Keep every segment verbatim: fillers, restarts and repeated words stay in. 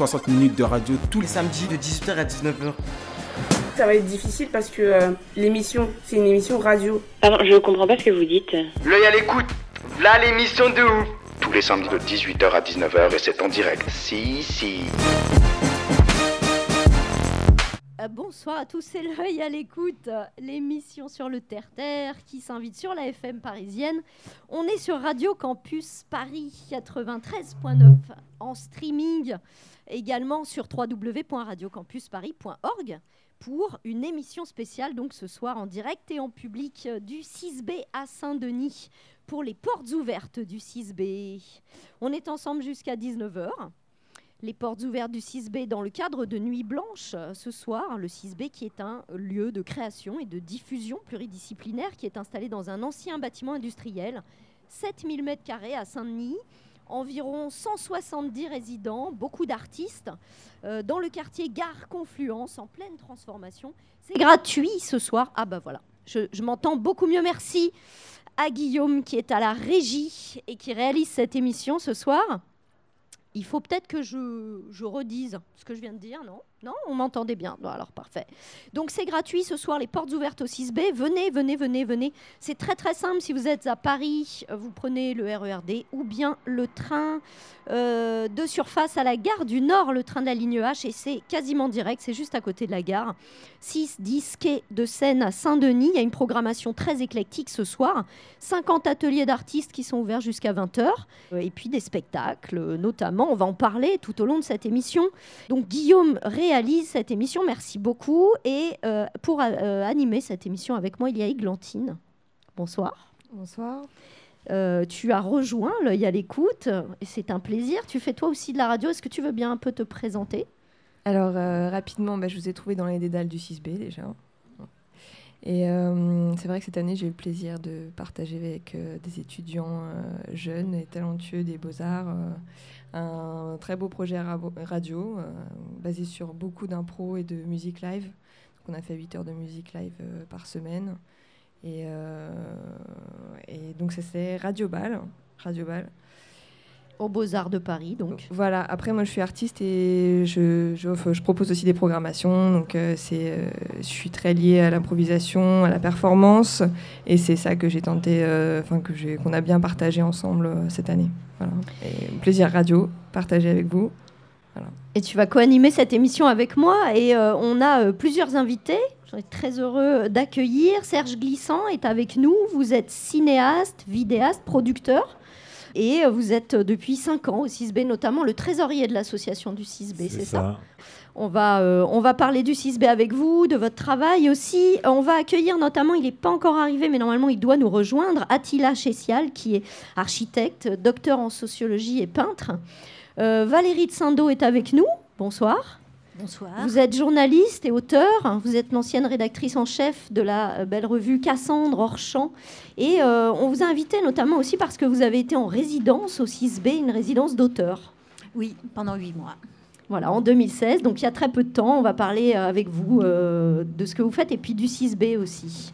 soixante minutes de radio tous les samedis de dix-huit heures à dix-neuf heures. Ça va être difficile parce que euh, l'émission, c'est une émission radio. Pardon, je comprends pas ce que vous dites. L'œil à l'écoute, là l'émission de où ? Tous les samedis de dix-huit heures à dix-neuf heures et c'est en direct. Si, si. Euh, bonsoir à tous, c'est l'œil à l'écoute, l'émission sur le terre-terre qui s'invite sur la F M parisienne. On est sur Radio Campus Paris quatre-vingt-treize point neuf en streaming. Également sur w w w point radio campus paris point org pour une émission spéciale, donc ce soir en direct et en public du six B à Saint-Denis pour les portes ouvertes du six B. On est ensemble jusqu'à dix-neuf heures. Les portes ouvertes du six B dans le cadre de Nuit Blanche ce soir, le six B qui est un lieu de création et de diffusion pluridisciplinaire qui est installé dans un ancien bâtiment industriel, sept mille mètres carrés à Saint-Denis. Environ cent soixante-dix résidents, beaucoup d'artistes, euh, dans le quartier Gare Confluence, en pleine transformation. C'est gratuit ce soir. Ah bah voilà, je, je m'entends beaucoup mieux. Merci à Guillaume qui est à la régie et qui réalise cette émission ce soir. Il faut peut-être que je, je redise ce que je viens de dire, non ? Non, on m'entendait bien. Non, alors, parfait. Donc, c'est gratuit ce soir, les portes ouvertes au six B. Venez, venez, venez, venez. C'est très, très simple. Si vous êtes à Paris, vous prenez le R E R D ou bien le train euh, de surface à la gare du Nord, le train de la ligne H, et c'est quasiment direct. C'est juste à côté de la gare. six dix quai de Seine à Saint-Denis. Il y a une programmation très éclectique ce soir. cinquante ateliers d'artistes qui sont ouverts jusqu'à vingt heures. Et puis, des spectacles, notamment. On va en parler tout au long de cette émission. Donc Guillaume réalise cette émission, merci beaucoup. Et euh, pour euh, animer cette émission avec moi, il y a Eglantine. Bonsoir. Bonsoir. Euh, tu as rejoint l'œil à l'écoute, et c'est un plaisir. Tu fais toi aussi de la radio, est-ce que tu veux bien un peu te présenter ? Alors euh, rapidement, bah, je vous ai trouvé dans les dédales du six B déjà. Et euh, c'est vrai que cette année, j'ai eu le plaisir de partager avec euh, des étudiants euh, jeunes et talentueux des Beaux-Arts euh, un très beau projet radio euh, basé sur beaucoup d'impro et de musique live. Donc on a fait huit heures de musique live euh, par semaine. Et, euh, et donc ça c'est Radio Bal, Radio Bal. Aux Beaux-Arts de Paris, donc. Voilà. Après, moi, je suis artiste et je, je, je propose aussi des programmations. Donc, euh, c'est, euh, je suis très liée à l'improvisation, à la performance. Et c'est ça que j'ai tenté, enfin, euh, que j'ai, qu'on a bien partagé ensemble euh, cette année. Voilà. Et plaisir radio, partagé avec vous. Voilà. Et tu vas co-animer cette émission avec moi. Et euh, on a euh, plusieurs invités. Je suis très heureux d'accueillir. Serge Glissant est avec nous. Vous êtes cinéaste, vidéaste, producteur. Et vous êtes depuis cinq ans au six B, notamment le trésorier de l'association du six B, c'est, c'est ça, ça on, va, euh, on va parler du six B avec vous, de votre travail aussi. On va accueillir notamment, il n'est pas encore arrivé, mais normalement il doit nous rejoindre, Attila Cheyssial, qui est architecte, docteur en sociologie et peintre. Euh, Valérie de Saint-Do est avec nous. Bonsoir. Bonsoir. Vous êtes journaliste et auteur. Vous êtes l'ancienne rédactrice en chef de la belle revue Cassandre, hors champ. Et euh, on vous a invité notamment aussi parce que vous avez été en résidence au six B, une résidence d'auteur. Oui, pendant huit mois. Voilà, en deux mille seize. Donc, il y a très peu de temps. On va parler avec vous euh, de ce que vous faites et puis du six B aussi.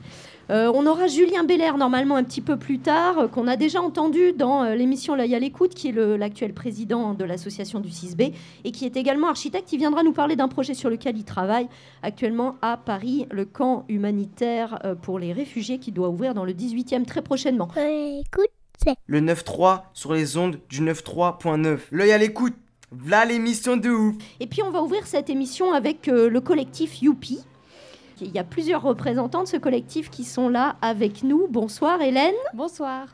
Euh, on aura Julien Beller, normalement, un petit peu plus tard, euh, qu'on a déjà entendu dans euh, l'émission L'Œil à l'écoute, qui est le, l'actuel président de l'association du six B et qui est également architecte. Il viendra nous parler d'un projet sur lequel il travaille actuellement à Paris, le camp humanitaire euh, pour les réfugiés qui doit ouvrir dans le dix-huitième très prochainement. L'œil à l'écoute, c'est... Le neuf trois sur les ondes du neuf trois point neuf. L'œil à l'écoute, voilà l'émission de ouf. Et puis on va ouvrir cette émission avec euh, le collectif Youpi. Il y a plusieurs représentants de ce collectif qui sont là avec nous. Bonsoir Hélène. Bonsoir.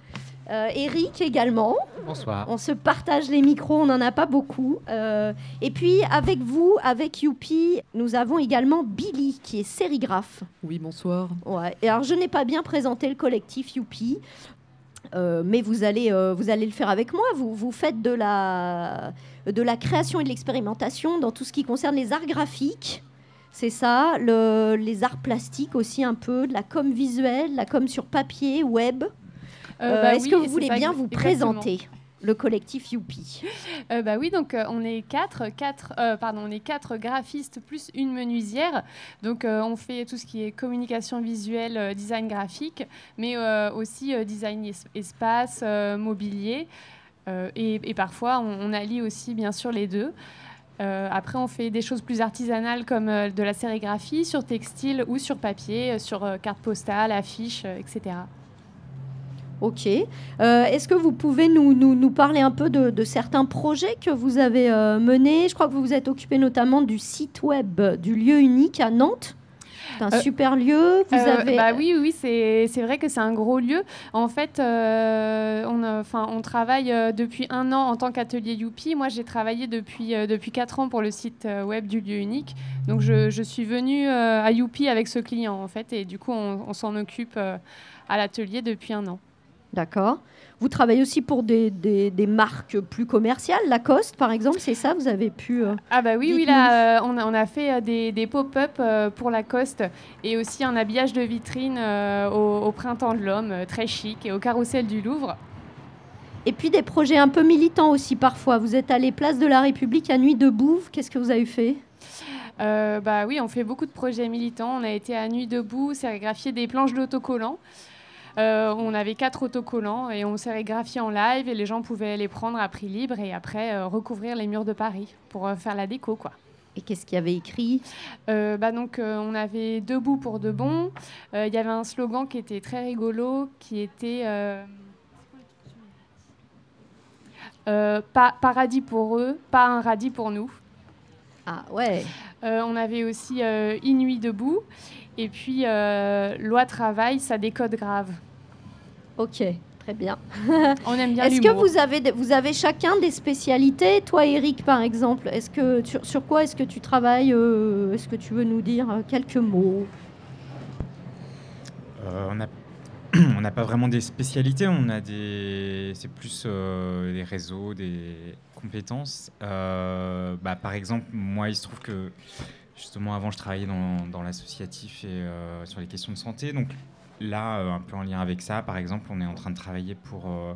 Euh, Eric également. Bonsoir. On se partage les micros, on n'en a pas beaucoup. Euh, et puis avec vous, avec Youpi, nous avons également Billy qui est sérigraphe. Oui, bonsoir. Ouais. Et alors je n'ai pas bien présenté le collectif Youpi. Euh, mais vous allez, euh, vous allez le faire avec moi. Vous, vous faites de la, de la création et de l'expérimentation dans tout ce qui concerne les arts graphiques. C'est ça, le, les arts plastiques aussi un peu, de la com visuelle, la com sur papier, web. Euh, euh, bah Est-ce oui, que vous voulez bien que... vous présenter exactement. Le collectif Youpi. Euh, bah oui, donc euh, on est quatre, quatre, euh, pardon, on est quatre graphistes plus une menuisière. Donc euh, on fait tout ce qui est communication visuelle, euh, design graphique, mais euh, aussi euh, design es espace, euh, mobilier, euh, et, et parfois on, on allie aussi bien sûr les deux. Euh, après, on fait des choses plus artisanales comme euh, de la sérigraphie sur textile ou sur papier, euh, sur euh, carte postale, affiches, euh, et cetera. Ok. Euh, Est-ce que vous pouvez nous, nous, nous parler un peu de, de certains projets que vous avez euh, menés? Je crois que vous vous êtes occupé notamment du site web du lieu unique à Nantes. C'est un euh, super lieu. Vous euh, avez... bah oui, oui, c'est vrai que c'est un gros lieu. En fait, euh, on, enfin, on travaille depuis un an en tant qu'atelier Youpi. Moi, j'ai travaillé depuis, euh, depuis quatre ans pour le site web du lieu unique. Donc, je, je suis venue euh, à Youpi avec ce client, en fait. Et du coup, on, on s'en occupe euh, à l'atelier depuis un an. D'accord. Vous travaillez aussi pour des, des, des marques plus commerciales, Lacoste par exemple, c'est ça? Vous avez pu... Euh, ah bah oui, oui là, euh, on, a, on a fait des, des pop-up euh, pour Lacoste et aussi un habillage de vitrine euh, au, au Printemps de l'Homme, euh, très chic, et au Carrousel du Louvre. Et puis des projets un peu militants aussi parfois. Vous êtes allé Place de la République à Nuit debout. Qu'est-ce que vous avez fait? euh, Bah oui, on fait beaucoup de projets militants. On a été à Nuit debout, sérigraphier des planches d'autocollants. Euh, on avait quatre autocollants et on sérigraphiait en live et les gens pouvaient les prendre à prix libre et après euh, recouvrir les murs de Paris pour euh, faire la déco, quoi. Et qu'est-ce qu'il y avait écrit? euh, bah donc, euh, on avait debout pour de bon. Il euh, y avait un slogan qui était très rigolo, qui était euh, euh, pas paradis pour eux, pas un radis pour nous. Ah ouais. Euh, on avait aussi euh, Inuit debout. Et puis, euh, loi travail, ça décode grave. Ok, très bien. On aime bien l'humour. Est-ce que vous avez, de, vous avez chacun des spécialités? Toi, Eric, par exemple, est-ce que, sur, sur quoi est-ce que tu travailles? euh, Est-ce que tu veux nous dire quelques mots? euh, On n'a on n'a pas vraiment des spécialités. On a des... C'est plus euh, des réseaux, des compétences. Euh, bah, par exemple, moi, il se trouve que... Justement, avant, je travaillais dans, dans l'associatif et euh, sur les questions de santé. Donc là, euh, un peu en lien avec ça, par exemple, on est en train de travailler pour, euh,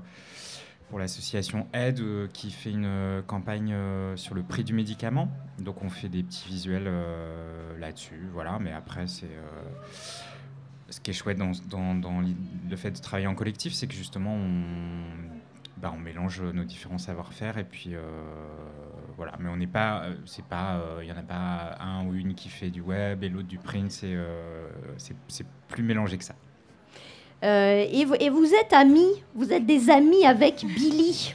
pour l'association Aide euh, qui fait une euh, campagne euh, sur le prix du médicament. Donc on fait des petits visuels euh, là-dessus, voilà. Mais après, c'est euh, ce qui est chouette dans, dans, dans le fait de travailler en collectif, c'est que justement, on... Bah, on mélange nos différents savoir-faire et puis euh, voilà, mais on n'est pas, c'est pas, il euh, n'y en a pas un ou une qui fait du web et l'autre du print, c'est euh, plus mélangé que ça. Euh, et, vous, et vous êtes amis, vous êtes des amis avec Billy.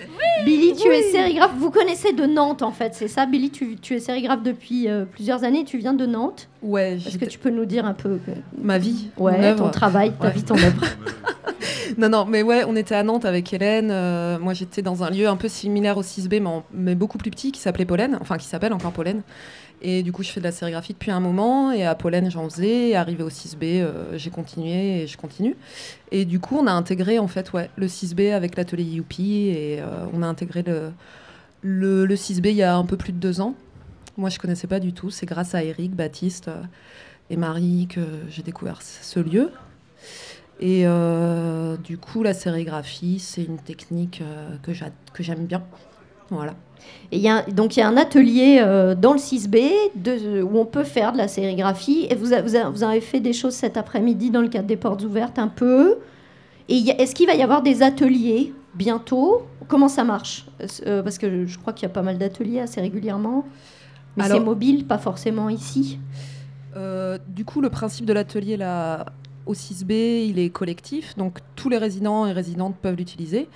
Oui, Billy, tu oui. es sérigraphe, vous connaissez de Nantes en fait, c'est ça? Billy, tu, tu es sérigraphe depuis euh, plusieurs années, tu viens de Nantes. Ouais. Est-ce que tu peux nous dire un peu que... ma vie, ouais, ton travail, ta ouais. vie, ton œuvre? Non, non, mais ouais, on était à Nantes avec Hélène. Euh, moi, j'étais dans un lieu un peu similaire au six B, mais, en, mais beaucoup plus petit, qui s'appelait Pollen, enfin qui s'appelle encore Pollen. Et du coup, je fais de la sérigraphie depuis un moment. Et à Pollen, j'en faisais. Et arrivé au six B, euh, j'ai continué et je continue. Et du coup, on a intégré en fait, ouais, le six B avec l'atelier Youpi. Et euh, on a intégré le, le, le six B il y a un peu plus de deux ans. Moi, je connaissais pas du tout. C'est grâce à Eric, Baptiste et Marie que j'ai découvert ce lieu. Et euh, du coup, la sérigraphie, c'est une technique euh, que j'a- que j'aime bien. Voilà. Et y a, donc, il y a un atelier euh, dans le six B de, où on peut faire de la sérigraphie. Et vous, a, vous, a, vous avez fait des choses cet après-midi dans le cadre des portes ouvertes un peu. Et est-ce qu'il va y avoir des ateliers bientôt? Comment ça marche? euh, Parce que je crois qu'il y a pas mal d'ateliers assez régulièrement. Mais c'est mobile, pas forcément ici. Euh, du coup, le principe de l'atelier, là... Au six B, il est collectif, donc tous les résidents et résidentes peuvent l'utiliser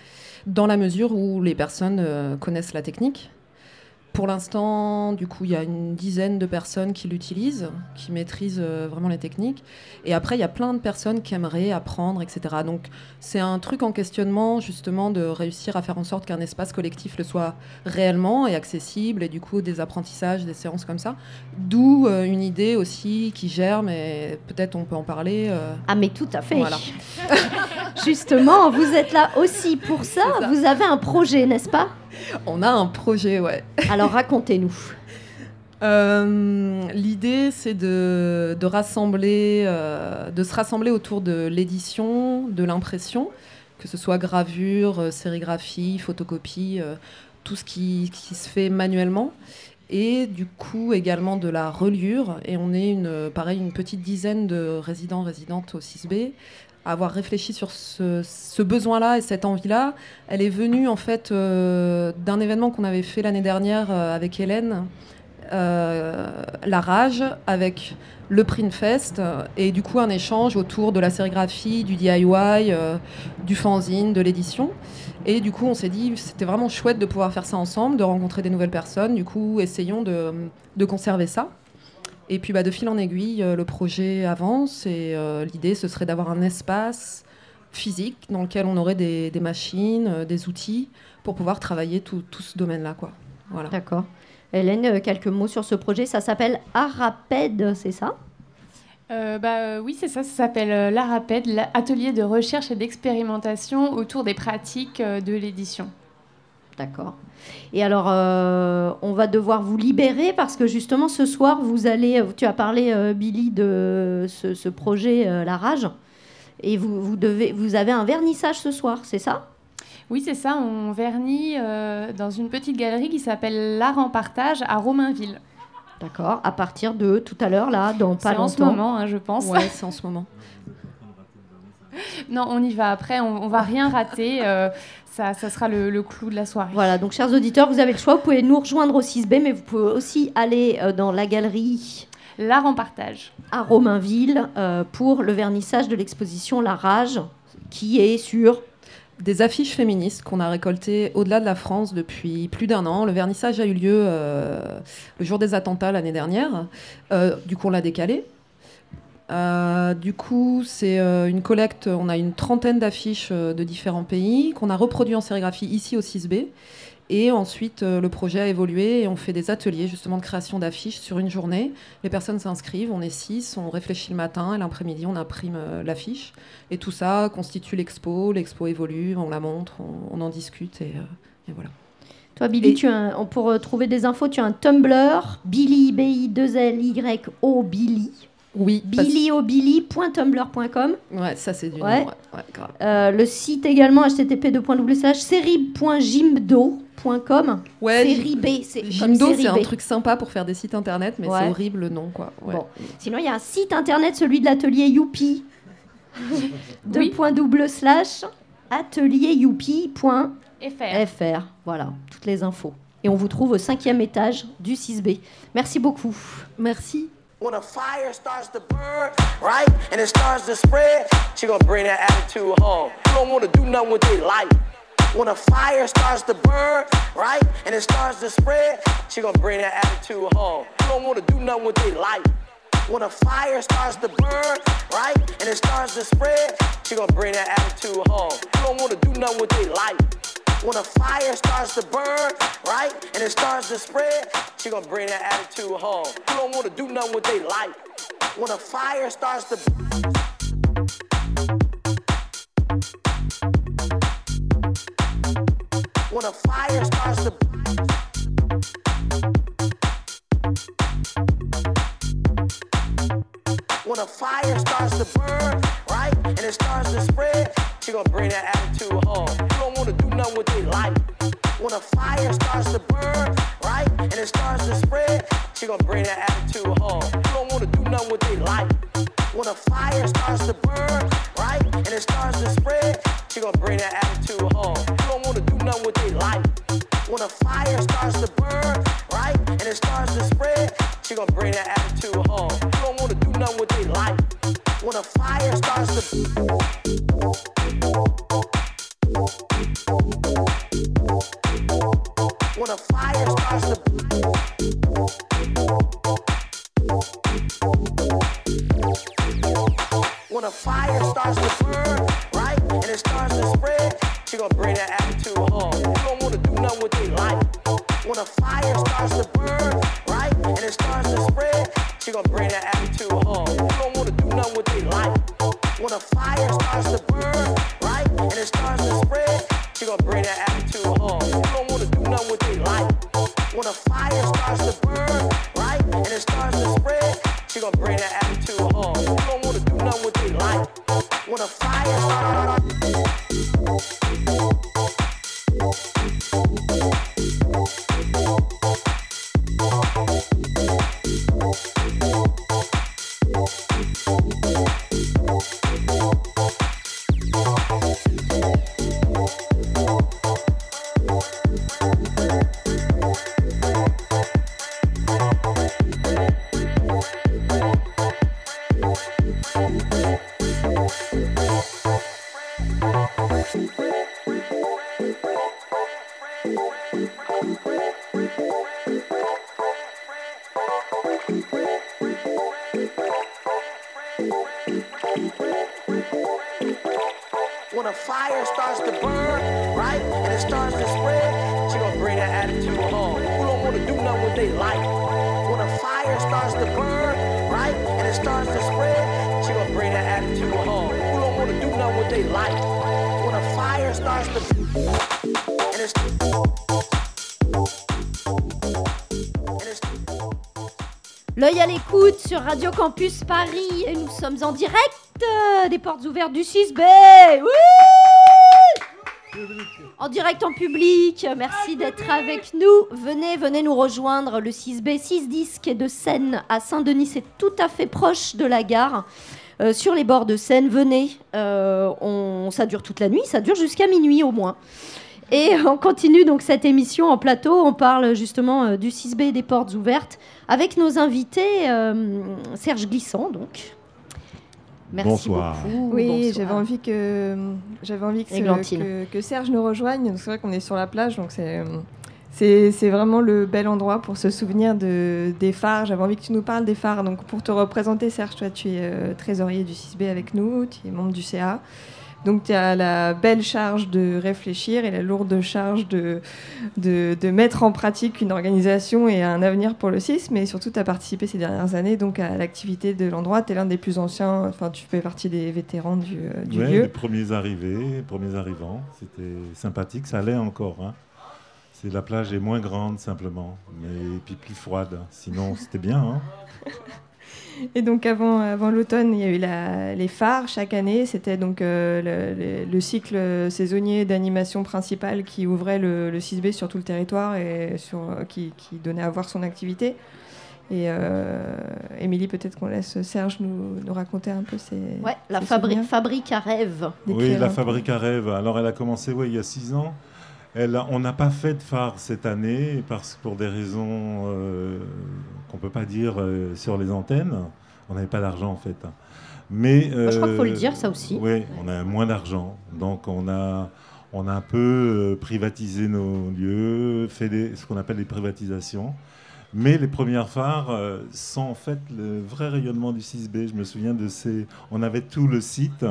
dans la mesure où les personnes euh, connaissent la technique. Pour l'instant, du coup, il y a une dizaine de personnes qui l'utilisent, qui maîtrisent euh, vraiment les techniques. Et après, il y a plein de personnes qui aimeraient apprendre, et cetera. Donc, c'est un truc en questionnement, justement, de réussir à faire en sorte qu'un espace collectif le soit réellement et accessible, et du coup, des apprentissages, des séances comme ça. D'où euh, une idée aussi qui germe, et peut-être on peut en parler. Euh... Ah, mais tout à fait. Voilà. Justement, vous êtes là aussi pour ça. ça. Vous avez un projet, n'est-ce pas? On a un projet, ouais. Alors, racontez-nous. Euh, l'idée, c'est de, de, rassembler, euh, de se rassembler autour de l'édition, de l'impression, que ce soit gravure, euh, sérigraphie, photocopie, euh, tout ce qui, qui se fait manuellement, et du coup également de la reliure. Et on est une, pareil, une petite dizaine de résidents, résidentes au six B. Avoir réfléchi sur ce, ce besoin-là et cette envie-là, elle est venue en fait euh, d'un événement qu'on avait fait l'année dernière euh, avec Hélène, euh, La Rage, avec le Print Fest, et du coup un échange autour de la sérigraphie, du D I Y, euh, du fanzine, de l'édition. Et du coup on s'est dit c'était vraiment chouette de pouvoir faire ça ensemble, de rencontrer des nouvelles personnes, du coup essayons de, de conserver ça. Et puis bah, de fil en aiguille, euh, le projet avance et euh, l'idée, ce serait d'avoir un espace physique dans lequel on aurait des, des machines, euh, des outils pour pouvoir travailler tout, tout ce domaine-là, quoi. Voilà. D'accord. Hélène, euh, quelques mots sur ce projet. Ça s'appelle ARAPED, c'est ça? Euh, bah, euh, oui, c'est ça, ça s'appelle euh, l'ARAPED, l'atelier de recherche et d'expérimentation autour des pratiques euh, de l'édition. D'accord. Et alors, euh, on va devoir vous libérer parce que justement, ce soir, vous allez... Tu as parlé, euh, Billy, de ce, ce projet euh, La Rage. Et vous, vous, devez, vous avez un vernissage ce soir, c'est ça? Oui, c'est ça. On vernit euh, dans une petite galerie qui s'appelle L'Art en Partage à Romainville. D'accord. À partir de tout à l'heure, là, dans pas longtemps. C'est en ce moment, hein, je pense. Oui, c'est en ce moment. Non, on y va après. On ne va rien rater. Euh, Ça, ça sera le, le clou de la soirée. Voilà, donc chers auditeurs, vous avez le choix. Vous pouvez nous rejoindre au six B, mais vous pouvez aussi aller euh, dans la galerie L'Art en Partage à Romainville euh, pour le vernissage de l'exposition La Rage, qui est sur des affiches féministes qu'on a récoltées au-delà de la France depuis plus d'un an. Le vernissage a eu lieu euh, le jour des attentats l'année dernière. Euh, du coup, on l'a décalé. Euh, du coup, c'est euh, une collecte, on a une trentaine d'affiches euh, de différents pays qu'on a reproduit en sérigraphie ici au six B. Et ensuite, euh, le projet a évolué et on fait des ateliers justement de création d'affiches sur une journée. Les personnes s'inscrivent, on est six, on réfléchit le matin et l'après-midi, on imprime euh, l'affiche. Et tout ça constitue l'expo, l'expo évolue, on la montre, on, on en discute et, euh, et voilà. Toi, Billy, et... tu as un, pour euh, trouver des infos, tu as un Tumblr, Billy, B I deux L Y O, Billy. Oui, billy o billy point tumblr point com. Ouais, ça c'est du nom. Ouais. Ouais, ouais, grave. Euh, le site également h t t p deux points slash serib point jimdo point com. Ouais, Serib, c'est Jimdo, c'est un truc sympa pour faire des sites internet, mais ouais, c'est horrible le nom, quoi. Ouais. Bon. Sinon, il y a un site internet, celui de l'atelier Youpi. Deux points double slash atelier youpi point f r. Voilà, toutes les infos. Et on vous trouve au cinquième étage du six B. Merci beaucoup. Merci. When a fire starts to burn, right, and it starts to spread, she gonna bring that attitude home. You don't wanna do nothing with their life. When a fire starts to burn, right, and it starts to spread, she gonna bring that attitude home. You don't wanna do nothing with their life. When a fire starts to burn, right, and it starts to spread, she gonna bring that attitude home. You don't wanna do nothing with their life. When a fire starts to burn, right, and it starts to spread, she gonna bring that attitude home. You don't wanna do nothing with their life. When a fire starts to burn. When a fire starts to burn. When a fire starts to burn, right, and it starts to spread, she gonna bring that attitude home. You don't wanna do nothing with their life. When a fire starts to burn, right, and it starts to spread, she gonna bring that attitude home. You don't wanna do nothing with their life. When a fire starts to burn, right, and it starts to spread, she gonna bring that attitude home. You don't wanna do nothing with their life. When a fire starts to burn, right, and it starts to spread, she gonna bring that attitude home. You don't wanna do nothing with their life. When a fire starts to When a fire starts to When a fire starts to burn, right, and it starts to spread, she gonna bring that attitude home. You don't wanna do nothing with their life. When a fire starts to burn, right, and it starts to spread, she gonna bring that attitude home. You don't wanna do nothing with their life. When a fire starts to burn, right, starts to burn, right? And it starts to spread, she gonna bring that attitude home. You don't wanna do nothing with your life. When a fire starts. L'œil à l'écoute sur Radio Campus Paris et nous sommes en direct des portes ouvertes du six B. Oui, en direct en public. Merci d'être avec nous. Venez, venez nous rejoindre. Le six B, six dix qui est de Seine à Saint-Denis, c'est tout à fait proche de la gare. Euh, sur les bords de Seine, venez, euh, on, ça dure toute la nuit, ça dure jusqu'à minuit au moins. Et on continue donc cette émission en plateau, on parle justement euh, du six B et des portes ouvertes avec nos invités, euh, Serge Glissant donc. Merci bonsoir. Beaucoup. Oui, bonsoir. J'avais envie que, j'avais envie que, ce, que, que Serge nous rejoigne, donc c'est vrai qu'on est sur la plage, donc c'est... C'est, c'est vraiment le bel endroit pour se souvenir de, des phares. J'avais envie que tu nous parles des phares. Donc, pour te représenter, Serge, toi, tu es euh, trésorier du six B avec nous, tu es membre du C A. Donc, tu as la belle charge de réfléchir et la lourde charge de, de, de mettre en pratique une organisation et un avenir pour le six. Mais surtout, tu as participé ces dernières années donc, à l'activité de l'endroit. Tu es l'un des plus anciens, enfin, tu fais partie des vétérans du, euh, du ouais, lieu. Oui, les premiers arrivés, les premiers arrivants. C'était sympathique, ça allait encore, hein. C'est la plage est moins grande simplement, mais et puis plus froide. Sinon, c'était bien. Hein et donc avant, avant l'automne, il y a eu la, les phares chaque année. C'était donc euh, le, le, le cycle saisonnier d'animation principale qui ouvrait le, le six B sur tout le territoire et sur, qui, qui donnait à voir son activité. Et Émilie, euh, peut-être qu'on laisse Serge nous, nous raconter un peu ses. Ouais, la ses fabri- fabrique à rêves. Oui, la fabrique à rêves. Alors, elle a commencé ouais, il y a six ans. Elle, on n'a pas fait de phare cette année parce que pour des raisons euh, qu'on ne peut pas dire euh, sur les antennes. On n'avait pas d'argent en fait. Mais, euh, Moi, je crois qu'il faut le dire ça aussi. Oui, ouais. On a moins d'argent. Donc on a, on a un peu euh, privatisé nos lieux, fait des, ce qu'on appelle des privatisations. Mais les premières phares euh, sont en fait le vrai rayonnement du six B. Je me souviens de ces... On avait tout le site...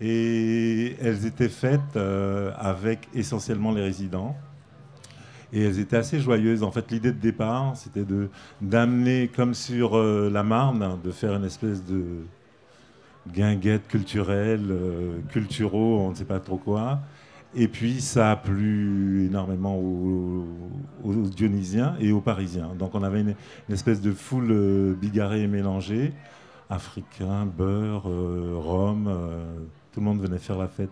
Et elles étaient faites euh, avec essentiellement les résidents. Et elles étaient assez joyeuses. En fait, l'idée de départ, c'était de, d'amener, comme sur euh, la Marne, de faire une espèce de guinguette culturelle, euh, culturo, on ne sait pas trop quoi. Et puis, ça a plu énormément aux, aux Dionysiens et aux Parisiens. Donc, on avait une, une espèce de foule euh, bigarrée et mélangée. Africains, beurre, euh, rhum... Euh, Tout le monde venait faire la fête.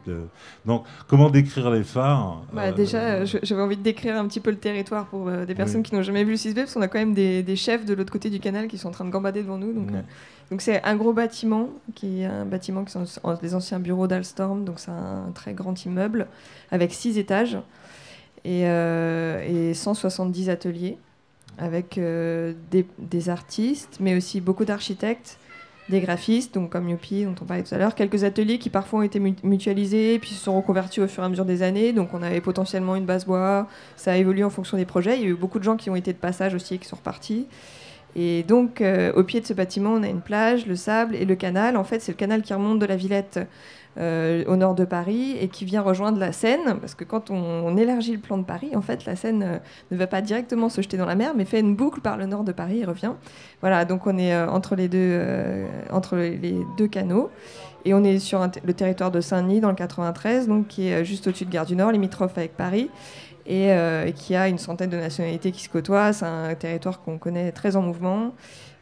Donc, comment décrire les phares ? bah, Déjà, euh, je, j'avais envie de décrire un petit peu le territoire pour euh, des personnes oui. qui n'ont jamais vu le six B, parce qu'on a quand même des, des chefs de l'autre côté du canal qui sont en train de gambader devant nous. Donc, oui. euh, donc c'est un gros bâtiment, qui est un bâtiment qui sont les anciens bureaux d'Alstom. Donc, c'est un très grand immeuble avec six étages et, euh, et cent soixante-dix ateliers avec euh, des, des artistes, mais aussi beaucoup d'architectes. Des graphistes, donc comme Youpi, dont on parlait tout à l'heure, quelques ateliers qui parfois ont été mutualisés, puis se sont reconvertis au fur et à mesure des années. Donc on avait potentiellement une base bois, ça a évolué en fonction des projets. Il y a eu beaucoup de gens qui ont été de passage aussi et qui sont repartis. Et donc euh, au pied de ce bâtiment, on a une plage, le sable et le canal. En fait, c'est le canal qui remonte de la Villette euh, au nord de Paris et qui vient rejoindre la Seine, parce que quand on, on élargit le plan de Paris, en fait, la Seine euh, ne va pas directement se jeter dans la mer, mais fait une boucle par le nord de Paris et revient. Voilà, donc on est euh, entre les deux, euh, entre les deux canaux. Et on est sur t- le territoire de Saint-Denis, dans le quatre-vingt-treize, donc, qui est juste au-dessus de Gare du Nord, limitrophe avec Paris. et euh, qui a une centaine de nationalités qui se côtoient. C'est un territoire qu'on connaît très en mouvement.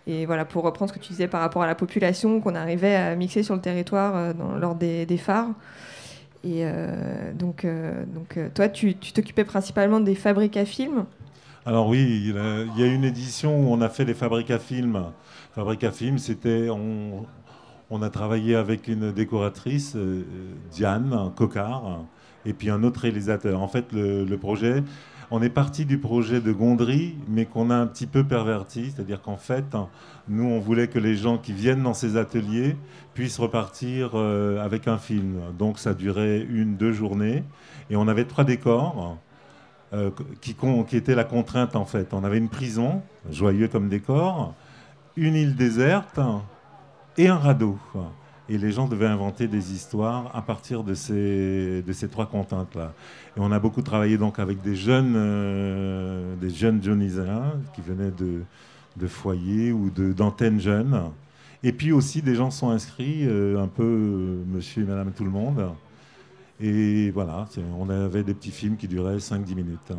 Et voilà, pour reprendre ce que tu disais par rapport à la population, qu'on arrivait à mixer sur le territoire euh, dans, lors des, des phares. Et euh, donc, euh, donc toi, tu, tu t'occupais principalement des fabriques à films. Alors oui, il a, il y a une édition où on a fait les fabriques à films. Fabrique à films, c'était... On, on a travaillé avec une décoratrice, euh, Diane Coquard, et puis un autre réalisateur. En fait, le, le projet... On est parti du projet de Gondry, mais qu'on a un petit peu perverti. C'est-à-dire qu'en fait, nous, on voulait que les gens qui viennent dans ces ateliers puissent repartir euh, avec un film. Donc, ça durait une, deux journées. Et on avait trois décors euh, qui, qui étaient la contrainte, en fait. On avait une prison, joyeux comme décor, une île déserte et un radeau. Et les gens devaient inventer des histoires à partir de ces, de ces trois contraintes-là. Et on a beaucoup travaillé donc avec des jeunes, euh, des jeunes Dionysiens qui venaient de, de foyers ou de, d'antennes jeunes. Et puis aussi, des gens sont inscrits, euh, un peu euh, monsieur et madame tout le monde. Et voilà, on avait des petits films qui duraient cinq à dix minutes.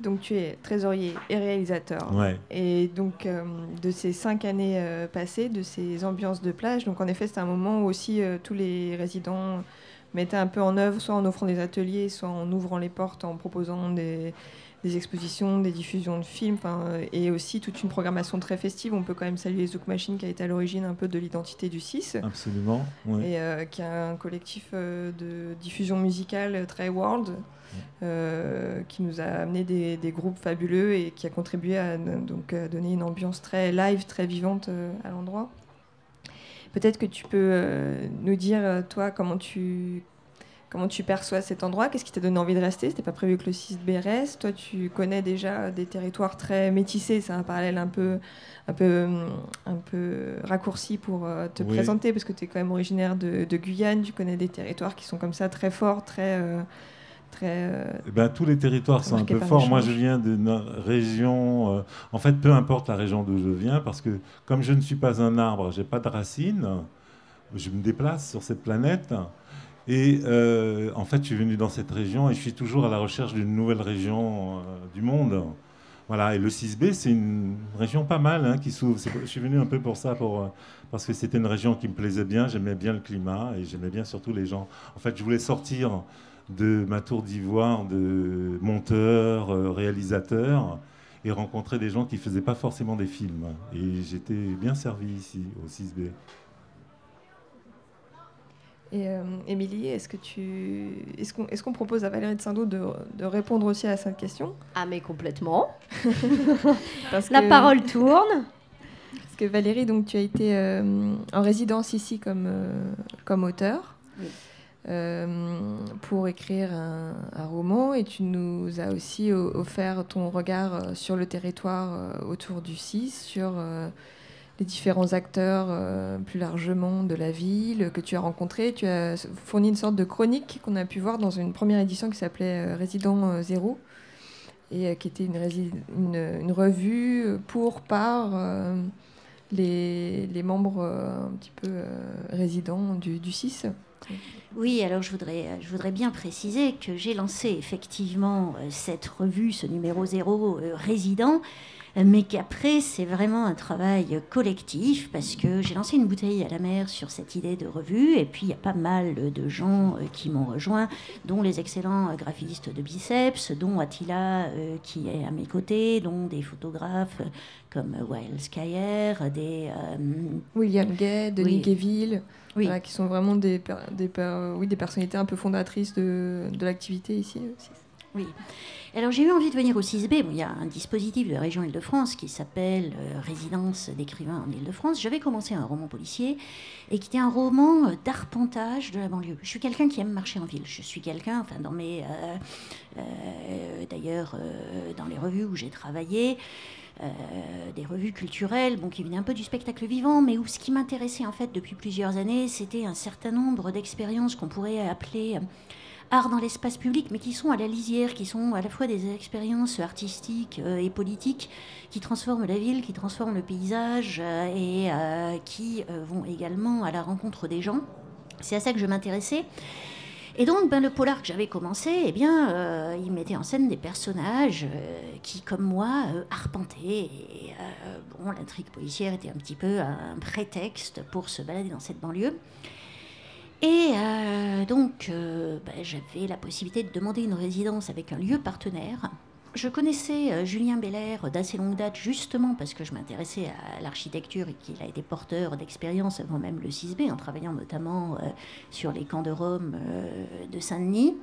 Donc tu es trésorier et réalisateur. Ouais. Et donc euh, de ces cinq années euh, passées, de ces ambiances de plage, donc en effet c'était un moment où aussi euh, tous les résidents mettaient un peu en œuvre, soit en offrant des ateliers, soit en ouvrant les portes, en proposant des, des expositions, des diffusions de films, euh, et aussi toute une programmation très festive. On peut quand même saluer Zouk Machine qui a été à l'origine un peu de l'identité du six. Absolument. Ouais. Et euh, qui a un collectif euh, de diffusion musicale très world. Euh, qui nous a amené des, des groupes fabuleux et qui a contribué à, donc, à donner une ambiance très live, très vivante euh, à l'endroit. Peut-être que tu peux euh, nous dire, toi, comment tu, comment tu perçois cet endroit? Qu'est-ce qui t'a donné envie de rester? C'était pas prévu que le six B reste. Toi, tu connais déjà des territoires très métissés. C'est un parallèle un peu, un peu, un peu raccourci pour euh, te oui. présenter, parce que tu es quand même originaire de, de Guyane. Tu connais des territoires qui sont comme ça, très forts, très... Euh, Très euh, eh ben, tous les territoires sont un peu forts. Moi, je viens d'une région... Euh, en fait, peu importe la région d'où je viens, parce que comme je ne suis pas un arbre, je n'ai pas de racines, je me déplace sur cette planète. Et euh, en fait, je suis venu dans cette région et je suis toujours à la recherche d'une nouvelle région euh, du monde. Voilà. Et le six B, c'est une région pas mal hein, qui s'ouvre. C'est, je suis venu un peu pour ça, pour, euh, parce que c'était une région qui me plaisait bien. J'aimais bien le climat et j'aimais bien surtout les gens. En fait, je voulais sortir... de ma tour d'ivoire de monteur, euh, réalisateur, et rencontrer des gens qui ne faisaient pas forcément des films. Et j'étais bien servi ici, au six B. Et Émilie, euh, est-ce que tu... est-ce qu'on, est-ce qu'on propose à Valérie de Saint-Do de, de répondre aussi à cette question? Ah mais complètement. Parce que... La parole tourne. Parce que Valérie, donc, tu as été euh, en résidence ici comme, euh, comme auteur. Oui. Euh, pour écrire un, un roman, et tu nous as aussi o- offert ton regard sur le territoire euh, autour du six, sur euh, les différents acteurs euh, plus largement de la ville que tu as rencontrés. Tu as fourni une sorte de chronique qu'on a pu voir dans une première édition qui s'appelait euh, Résident Zéro, et euh, qui était une, rési- une, une revue pour, par... Euh, Les, les membres euh, un petit peu euh, résidents du, du six. Oui, alors je voudrais, je voudrais bien préciser que j'ai lancé effectivement euh, cette revue, ce numéro zéro euh, résident, euh, mais qu'après c'est vraiment un travail collectif, parce que j'ai lancé une bouteille à la mer sur cette idée de revue, et puis il y a pas mal de gens euh, qui m'ont rejoint, dont les excellents euh, graphistes de Biceps, dont Attila euh, qui est à mes côtés, dont des photographes euh, comme Wild Skyer, des... Euh, William Gay, Denis Guéville, oui. Voilà, qui sont vraiment des, per, des, per, oui, des personnalités un peu fondatrices de, de l'activité ici aussi. Oui. Alors j'ai eu envie de venir au six B. Bon, il y a un dispositif de la région Île-de-France qui s'appelle euh, Résidence d'écrivains en Île-de-France. J'avais commencé un roman policier et qui était un roman euh, d'arpentage de la banlieue. Je suis quelqu'un qui aime marcher en ville. Je suis quelqu'un, enfin dans mes... Euh, euh, d'ailleurs, euh, dans les revues où j'ai travaillé, Euh, des revues culturelles, bon, qui venaient un peu du spectacle vivant, mais où ce qui m'intéressait en fait depuis plusieurs années, c'était un certain nombre d'expériences qu'on pourrait appeler euh, art dans l'espace public, mais qui sont à la lisière, qui sont à la fois des expériences artistiques euh, et politiques qui transforment la ville, qui transforment le paysage euh, et euh, qui euh, vont également à la rencontre des gens. C'est à ça que je m'intéressais. Et donc, ben, le polar que j'avais commencé, eh bien, euh, il mettait en scène des personnages euh, qui, comme moi, euh, arpentaient. Et, euh, bon, l'intrigue policière était un petit peu un prétexte pour se balader dans cette banlieue. Et euh, donc, euh, ben, j'avais la possibilité de demander une résidence avec un lieu partenaire. Je connaissais euh, Julien Beller d'assez longue date, justement parce que je m'intéressais à l'architecture et qu'il a été porteur d'expérience avant même le six B, en travaillant notamment euh, sur les camps de Rome, euh, de Saint-Denis.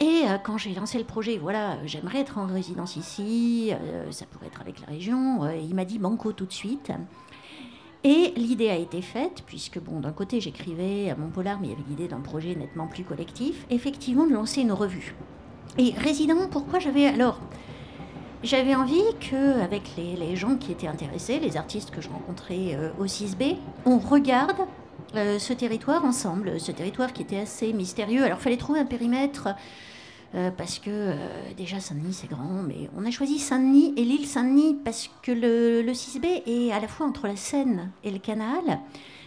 Et euh, quand j'ai lancé le projet, voilà, euh, j'aimerais être en résidence ici, euh, ça pourrait être avec la région, euh, il m'a dit banco tout de suite. Et l'idée a été faite, puisque bon, d'un côté j'écrivais à mon polar, mais il y avait l'idée d'un projet nettement plus collectif, effectivement de lancer une revue. Et résident, pourquoi j'avais... Alors, j'avais envie qu'avec les, les gens qui étaient intéressés, les artistes que je rencontrais euh, au six B, on regarde euh, ce territoire ensemble, ce territoire qui était assez mystérieux. Alors, il fallait trouver un périmètre, euh, parce que euh, déjà Saint-Denis, c'est grand, mais on a choisi Saint-Denis et l'île Saint-Denis parce que le, le six B est à la fois entre la Seine et le canal.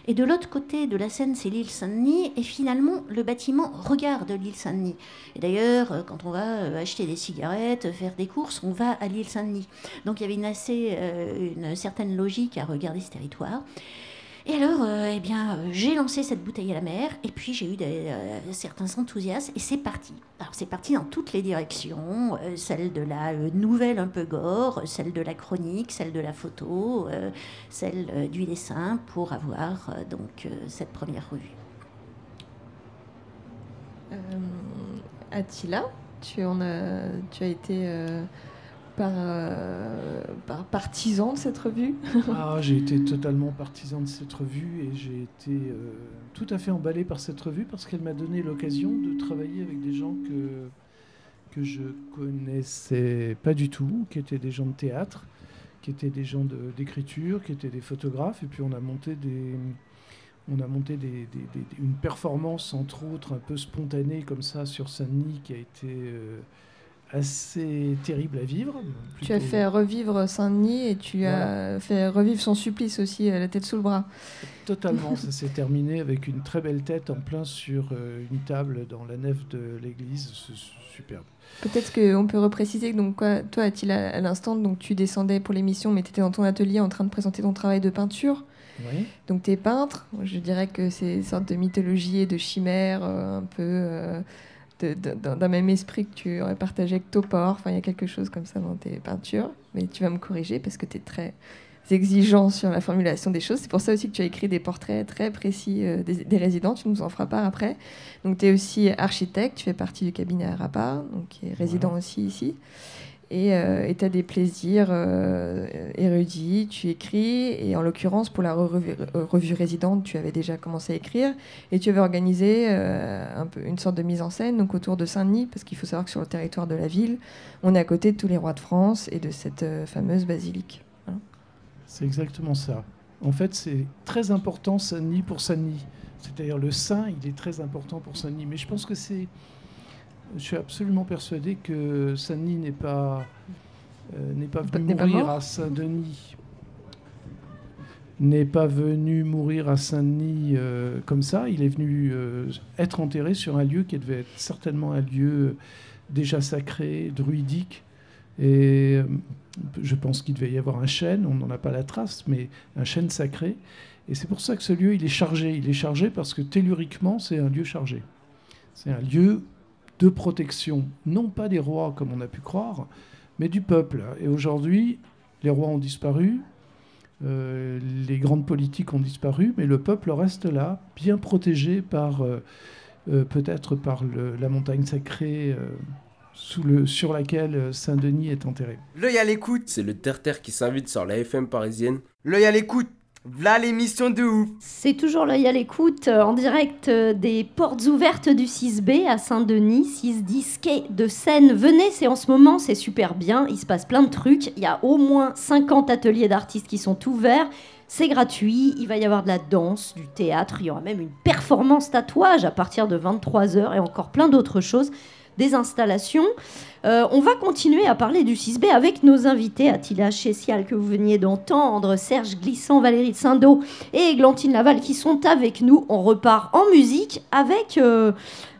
Et de l'autre côté de la Seine, c'est l'île Saint-Denis. Et finalement, le bâtiment regarde l'île Saint-Denis. Et d'ailleurs, quand on va acheter des cigarettes, faire des courses, on va à l'île Saint-Denis. Donc il y avait une, assez, euh, une certaine logique à regarder ce territoire. Et alors, euh, eh bien, j'ai lancé cette bouteille à la mer. Et puis j'ai eu des, euh, certains enthousiasmes. Et c'est parti. Alors c'est parti dans toutes les directions. Euh, celle de la euh, nouvelle un peu gore, celle de la chronique, celle de la photo, euh, celle euh, du dessin, pour avoir euh, donc euh, cette première revue. Euh, Attila, tu en as, tu as été euh, par, euh, par partisan de cette revue. Ah, j'ai été totalement partisan de cette revue et j'ai été euh, tout à fait emballé par cette revue parce qu'elle m'a donné l'occasion de travailler avec des gens que que je connaissais pas du tout, qui étaient des gens de théâtre, qui étaient des gens de, d'écriture, qui étaient des photographes, et puis on a monté des on a monté des, des, des, une performance, entre autres un peu spontanée comme ça sur Saint-Denis, qui a été euh, assez terrible à vivre. Plutôt... Tu as fait revivre Saint-Denis et tu voilà. as fait revivre son supplice aussi, la tête sous le bras. Totalement, ça s'est terminé avec une très belle tête en plein sur une table dans la nef de l'église, c'est superbe. Peut-être qu'on peut repréciser que donc, toi, Attila, à l'instant, donc, tu descendais pour l'émission, mais tu étais dans ton atelier en train de présenter ton travail de peinture. Oui. Donc tu es peintre, je dirais que c'est une sorte de mythologie et de chimère, euh, un peu... Euh, De, de, d'un même esprit que tu aurais partagé avec Topor. Enfin, il y a quelque chose comme ça dans tes peintures. Mais tu vas me corriger parce que tu es très exigeant sur la formulation des choses. C'est pour ça aussi que tu as écrit des portraits très précis euh, des, des résidents. Tu nous en feras part après. Donc, tu es aussi architecte. Tu fais partie du cabinet ARAPED, donc qui est résident voilà. aussi ici. Et euh, tu as des plaisirs euh, érudits, tu écris, et en l'occurrence, pour la revue, revue résidente, tu avais déjà commencé à écrire, et tu avais organisé euh, un peu une sorte de mise en scène donc autour de Saint-Denis, parce qu'il faut savoir que sur le territoire de la ville, on est à côté de tous les rois de France et de cette euh, fameuse basilique. Voilà. C'est exactement ça. En fait, c'est très important Saint-Denis pour Saint-Denis. C'est-à-dire le Saint, il est très important pour Saint-Denis, mais je pense que c'est... Je suis absolument persuadé que Saint-Denis n'est pas, euh, n'est pas venu n'est mourir pas à Saint-Denis. N'est pas venu mourir à Saint-Denis euh, comme ça. Il est venu euh, être enterré sur un lieu qui devait être certainement un lieu déjà sacré, druidique. Et euh, je pense qu'il devait y avoir un chêne. On n'en a pas la trace, mais un chêne sacré. Et c'est pour ça que ce lieu, il est chargé. Il est chargé parce que telluriquement, c'est un lieu chargé. C'est un lieu... de protection, non pas des rois comme on a pu croire, mais du peuple. Et aujourd'hui, les rois ont disparu, euh, les grandes politiques ont disparu, mais le peuple reste là, bien protégé par euh, euh, peut-être par le, la montagne sacrée euh, sous le, sur laquelle Saint-Denis est enterré. L'œil à l'écoute, c'est le terre-terre qui s'invite sur la F M parisienne. L'œil à l'écoute, voilà l'émission de ouf. C'est toujours l'œil à l'écoute en direct des portes ouvertes du six B à Saint-Denis, six dix quai de Seine. Venez, c'est en ce moment, c'est super bien, il se passe plein de trucs. Il y a au moins cinquante ateliers d'artistes qui sont ouverts. C'est gratuit, il va y avoir de la danse, du théâtre, il y aura même une performance tatouage à partir de vingt-trois heures et encore plein d'autres choses. Des installations. Euh, on va continuer à parler du six B avec nos invités, Attila Cheyssial que vous veniez d'entendre, Serge Glissant, Valérie de Saint-Do et Eglantine Laval qui sont avec nous. On repart en musique avec euh,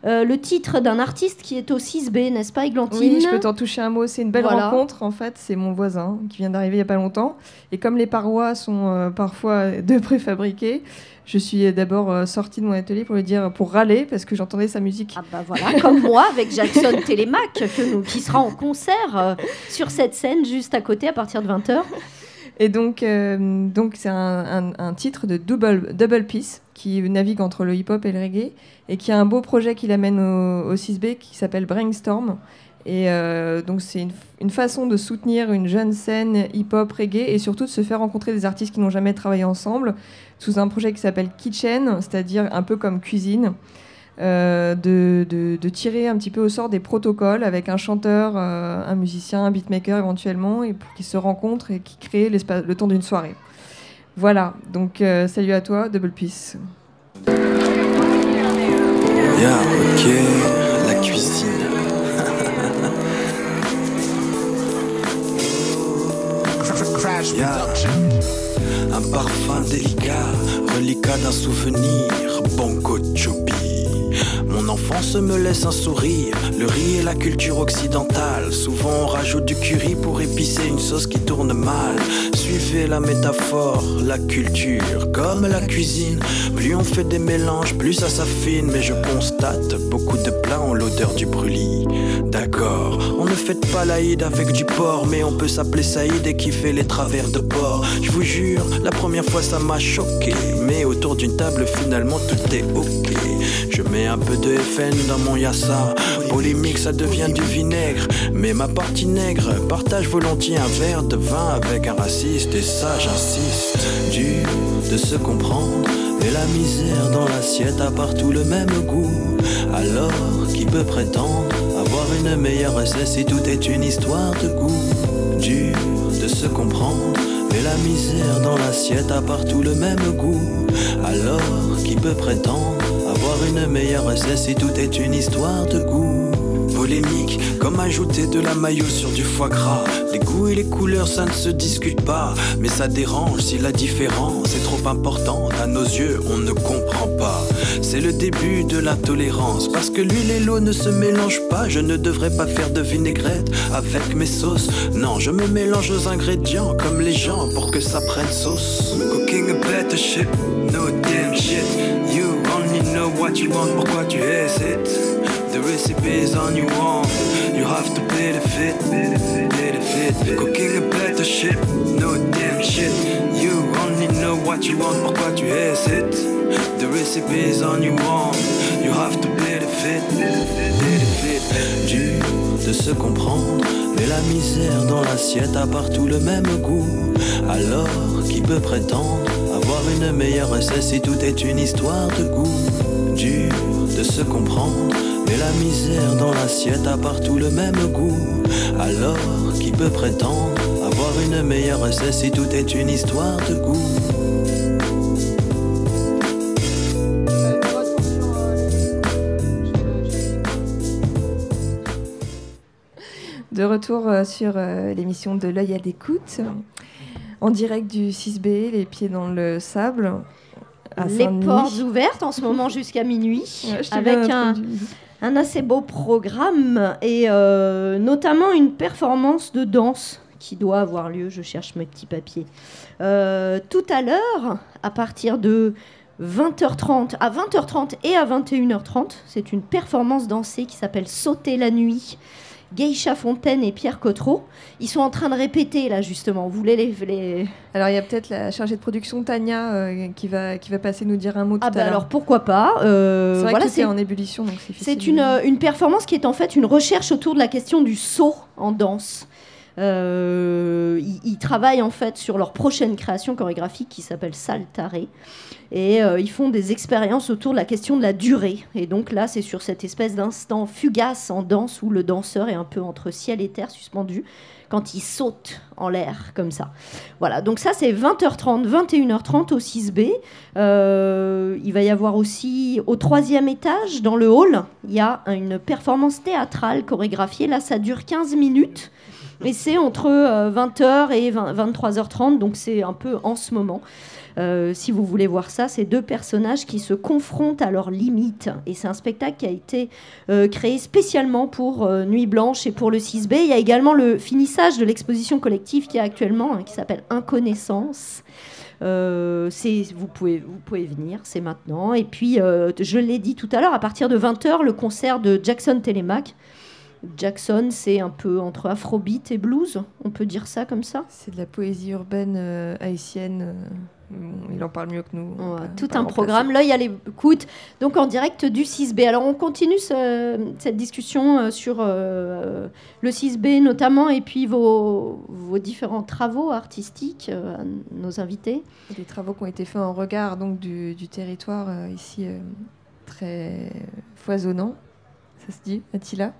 euh, le titre d'un artiste qui est au six B, n'est-ce pas Eglantine ? Oui, je peux t'en toucher un mot, c'est une belle voilà. rencontre en fait, c'est mon voisin qui vient d'arriver il n'y a pas longtemps et comme les parois sont euh, parfois de préfabriqués, je suis d'abord sortie de mon atelier pour lui dire, pour râler, parce que j'entendais sa musique. Ah bah voilà, comme moi avec Jackson Thélémaque, que nous, qui sera en concert euh, sur cette scène juste à côté à partir de vingt heures. Et donc, euh, donc c'est un, un, un titre de Double, Double Peace qui navigue entre le hip-hop et le reggae et qui a un beau projet qu'il amène au, au six B qui s'appelle Brainstorm. Et euh, donc c'est une, une façon de soutenir une jeune scène hip-hop, reggae et surtout de se faire rencontrer des artistes qui n'ont jamais travaillé ensemble sous un projet qui s'appelle Kitchen, c'est-à-dire un peu comme cuisine, euh, de, de, de tirer un petit peu au sort des protocoles avec un chanteur, euh, un musicien, un beatmaker éventuellement, et qui se rencontrent et qui créent l'espace, le temps d'une soirée. Voilà, donc euh, salut à toi, Double Peace. Yeah, ok, la cuisine. Yeah. Un parfum délicat, reliquat d'un souvenir, Banco Chopi. Mon enfance me laisse un sourire, le riz et la culture occidentale. Souvent on rajoute du curry pour épicer une sauce qui tourne mal. Suivez la métaphore, la culture comme la cuisine. Plus on fait des mélanges, plus ça s'affine. Mais je constate, beaucoup de plats ont l'odeur du brûlis. D'accord, on ne fête pas l'Aïd avec du porc, mais on peut s'appeler Saïd et kiffer les travers de porc. Je vous jure, la première fois ça m'a choqué, mais autour d'une table finalement tout est ok. Je mets un peu de F N dans mon yassa, polémique ça devient du vinaigre, mais ma partie nègre partage volontiers un verre de vin avec un raciste. Et ça j'insiste, dur de se comprendre, et la misère dans l'assiette a partout le même goût. Alors qui peut prétendre avoir une meilleure recette si tout est une histoire de goût? Dur de se comprendre, et la misère dans l'assiette a partout le même goût. Alors qui peut prétendre avoir une meilleure recette si tout est une histoire de goût? Polémique, comme ajouter de la mayo sur du foie gras. Les goûts et les couleurs, ça ne se discute pas, mais ça dérange si la différence est trop importante. À nos yeux, on ne comprend pas. C'est le début de l'intolérance, parce que l'huile et l'eau ne se mélangent pas. Je ne devrais pas faire de vinaigrette avec mes sauces. Non, je me mélange aux ingrédients comme les gens pour que ça prenne sauce. Cooking a better shit, no damn shit. You only know what you want, pourquoi tu hésites? The recipe is on your own, you have to pay the fit, pay the fit, pay the fit. Cooking a better shit, no damn shit. You only know what you want, pourquoi tu hésites? The recipe is on your own, you have to pay the fit, pay the fit, pay the fit. Dur de se comprendre, mais la misère dans l'assiette a partout le même goût. Alors qui peut prétendre avoir une meilleure recette si tout est une histoire de goût? Dur de se comprendre, mais la misère dans l'assiette a partout le même goût. Alors qui peut prétendre avoir une meilleure recette si tout est une histoire de goût? De retour sur l'émission de L'Oeil à l'écoute, en direct du six B, les pieds dans le sable. Les portes ouvertes en ce moment jusqu'à minuit, ouais, avec un, un assez beau programme et euh, notamment une performance de danse qui doit avoir lieu. Je cherche mes petits papiers. Euh, tout à l'heure, à partir de vingt heures trente, à vingt heures trente et à vingt et une heures trente, c'est une performance dansée qui s'appelle « Sauter la nuit ». Geisha Fontaine et Pierre Cottreau, ils sont en train de répéter là justement. Vous voulez les, les... Alors il y a peut-être la chargée de production Tania euh, qui va qui va passer nous dire un mot. Ah tout bah à alors l'heure. Pourquoi pas. Euh, c'est vrai voilà, que c'est en ébullition donc c'est. C'est une euh, une performance qui est en fait une recherche autour de la question du saut en danse. Euh, ils travaillent en fait sur leur prochaine création chorégraphique qui s'appelle Saltare. Et euh, ils font des expériences autour de la question de la durée. Et donc là, c'est sur cette espèce d'instant fugace en danse où le danseur est un peu entre ciel et terre suspendu quand il saute en l'air, comme ça. Voilà, donc ça, c'est vingt heures trente, vingt et une heures trente au six B. Euh, il va y avoir aussi, au troisième étage, dans le hall, il y a une performance théâtrale chorégraphiée. Là, ça dure quinze minutes. Mais c'est entre euh, vingt heures et vingt-trois heures trente, donc c'est un peu en ce moment. Euh, si vous voulez voir ça, c'est deux personnages qui se confrontent à leurs limites. Et c'est un spectacle qui a été euh, créé spécialement pour euh, Nuit Blanche et pour le six B. Il y a également le finissage de l'exposition collective qui est actuellement, hein, qui s'appelle Inconnaissance. Euh, c'est, vous, pouvez, vous pouvez venir, c'est maintenant. Et puis, euh, je l'ai dit tout à l'heure, à partir de vingt heures, le concert de Jackson Thélémaque. Jackson, c'est un peu entre afrobeat et blues, on peut dire ça comme ça. C'est de la poésie urbaine euh, haïtienne. Il en parle mieux que nous. Ouais, pas, tout pas un programme. L'œil à l'écoute. Donc en direct du six B. Alors on continue ce, cette discussion sur euh, le six B notamment et puis vos, vos différents travaux artistiques, euh, nos invités. Des travaux qui ont été faits en regard donc, du, du territoire euh, ici euh, très foisonnant, ça se dit, Attila.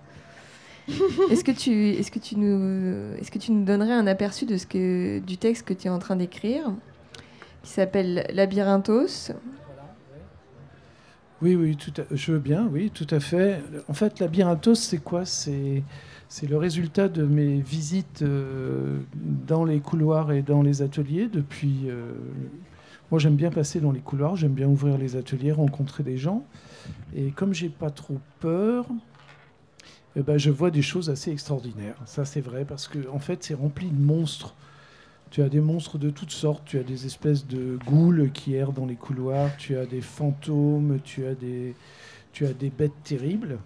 Est-ce que tu, est-ce que tu nous, est-ce que tu nous donnerais un aperçu de ce que, du texte que tu es en train d'écrire, qui s'appelle Labyrinthos? Oui, oui, tout à, je veux bien, oui, tout à fait. En fait, Labyrinthos, c'est quoi? C'est, c'est le résultat de mes visites euh, dans les couloirs et dans les ateliers depuis. Euh, moi, j'aime bien passer dans les couloirs, j'aime bien ouvrir les ateliers, rencontrer des gens, et comme j'ai pas trop peur. Eh ben, je vois des choses assez extraordinaires. Ça, c'est vrai, parce que en fait, c'est rempli de monstres. Tu as des monstres de toutes sortes. Tu as des espèces de ghouls qui errent dans les couloirs. Tu as des fantômes. Tu as des, tu as des bêtes terribles.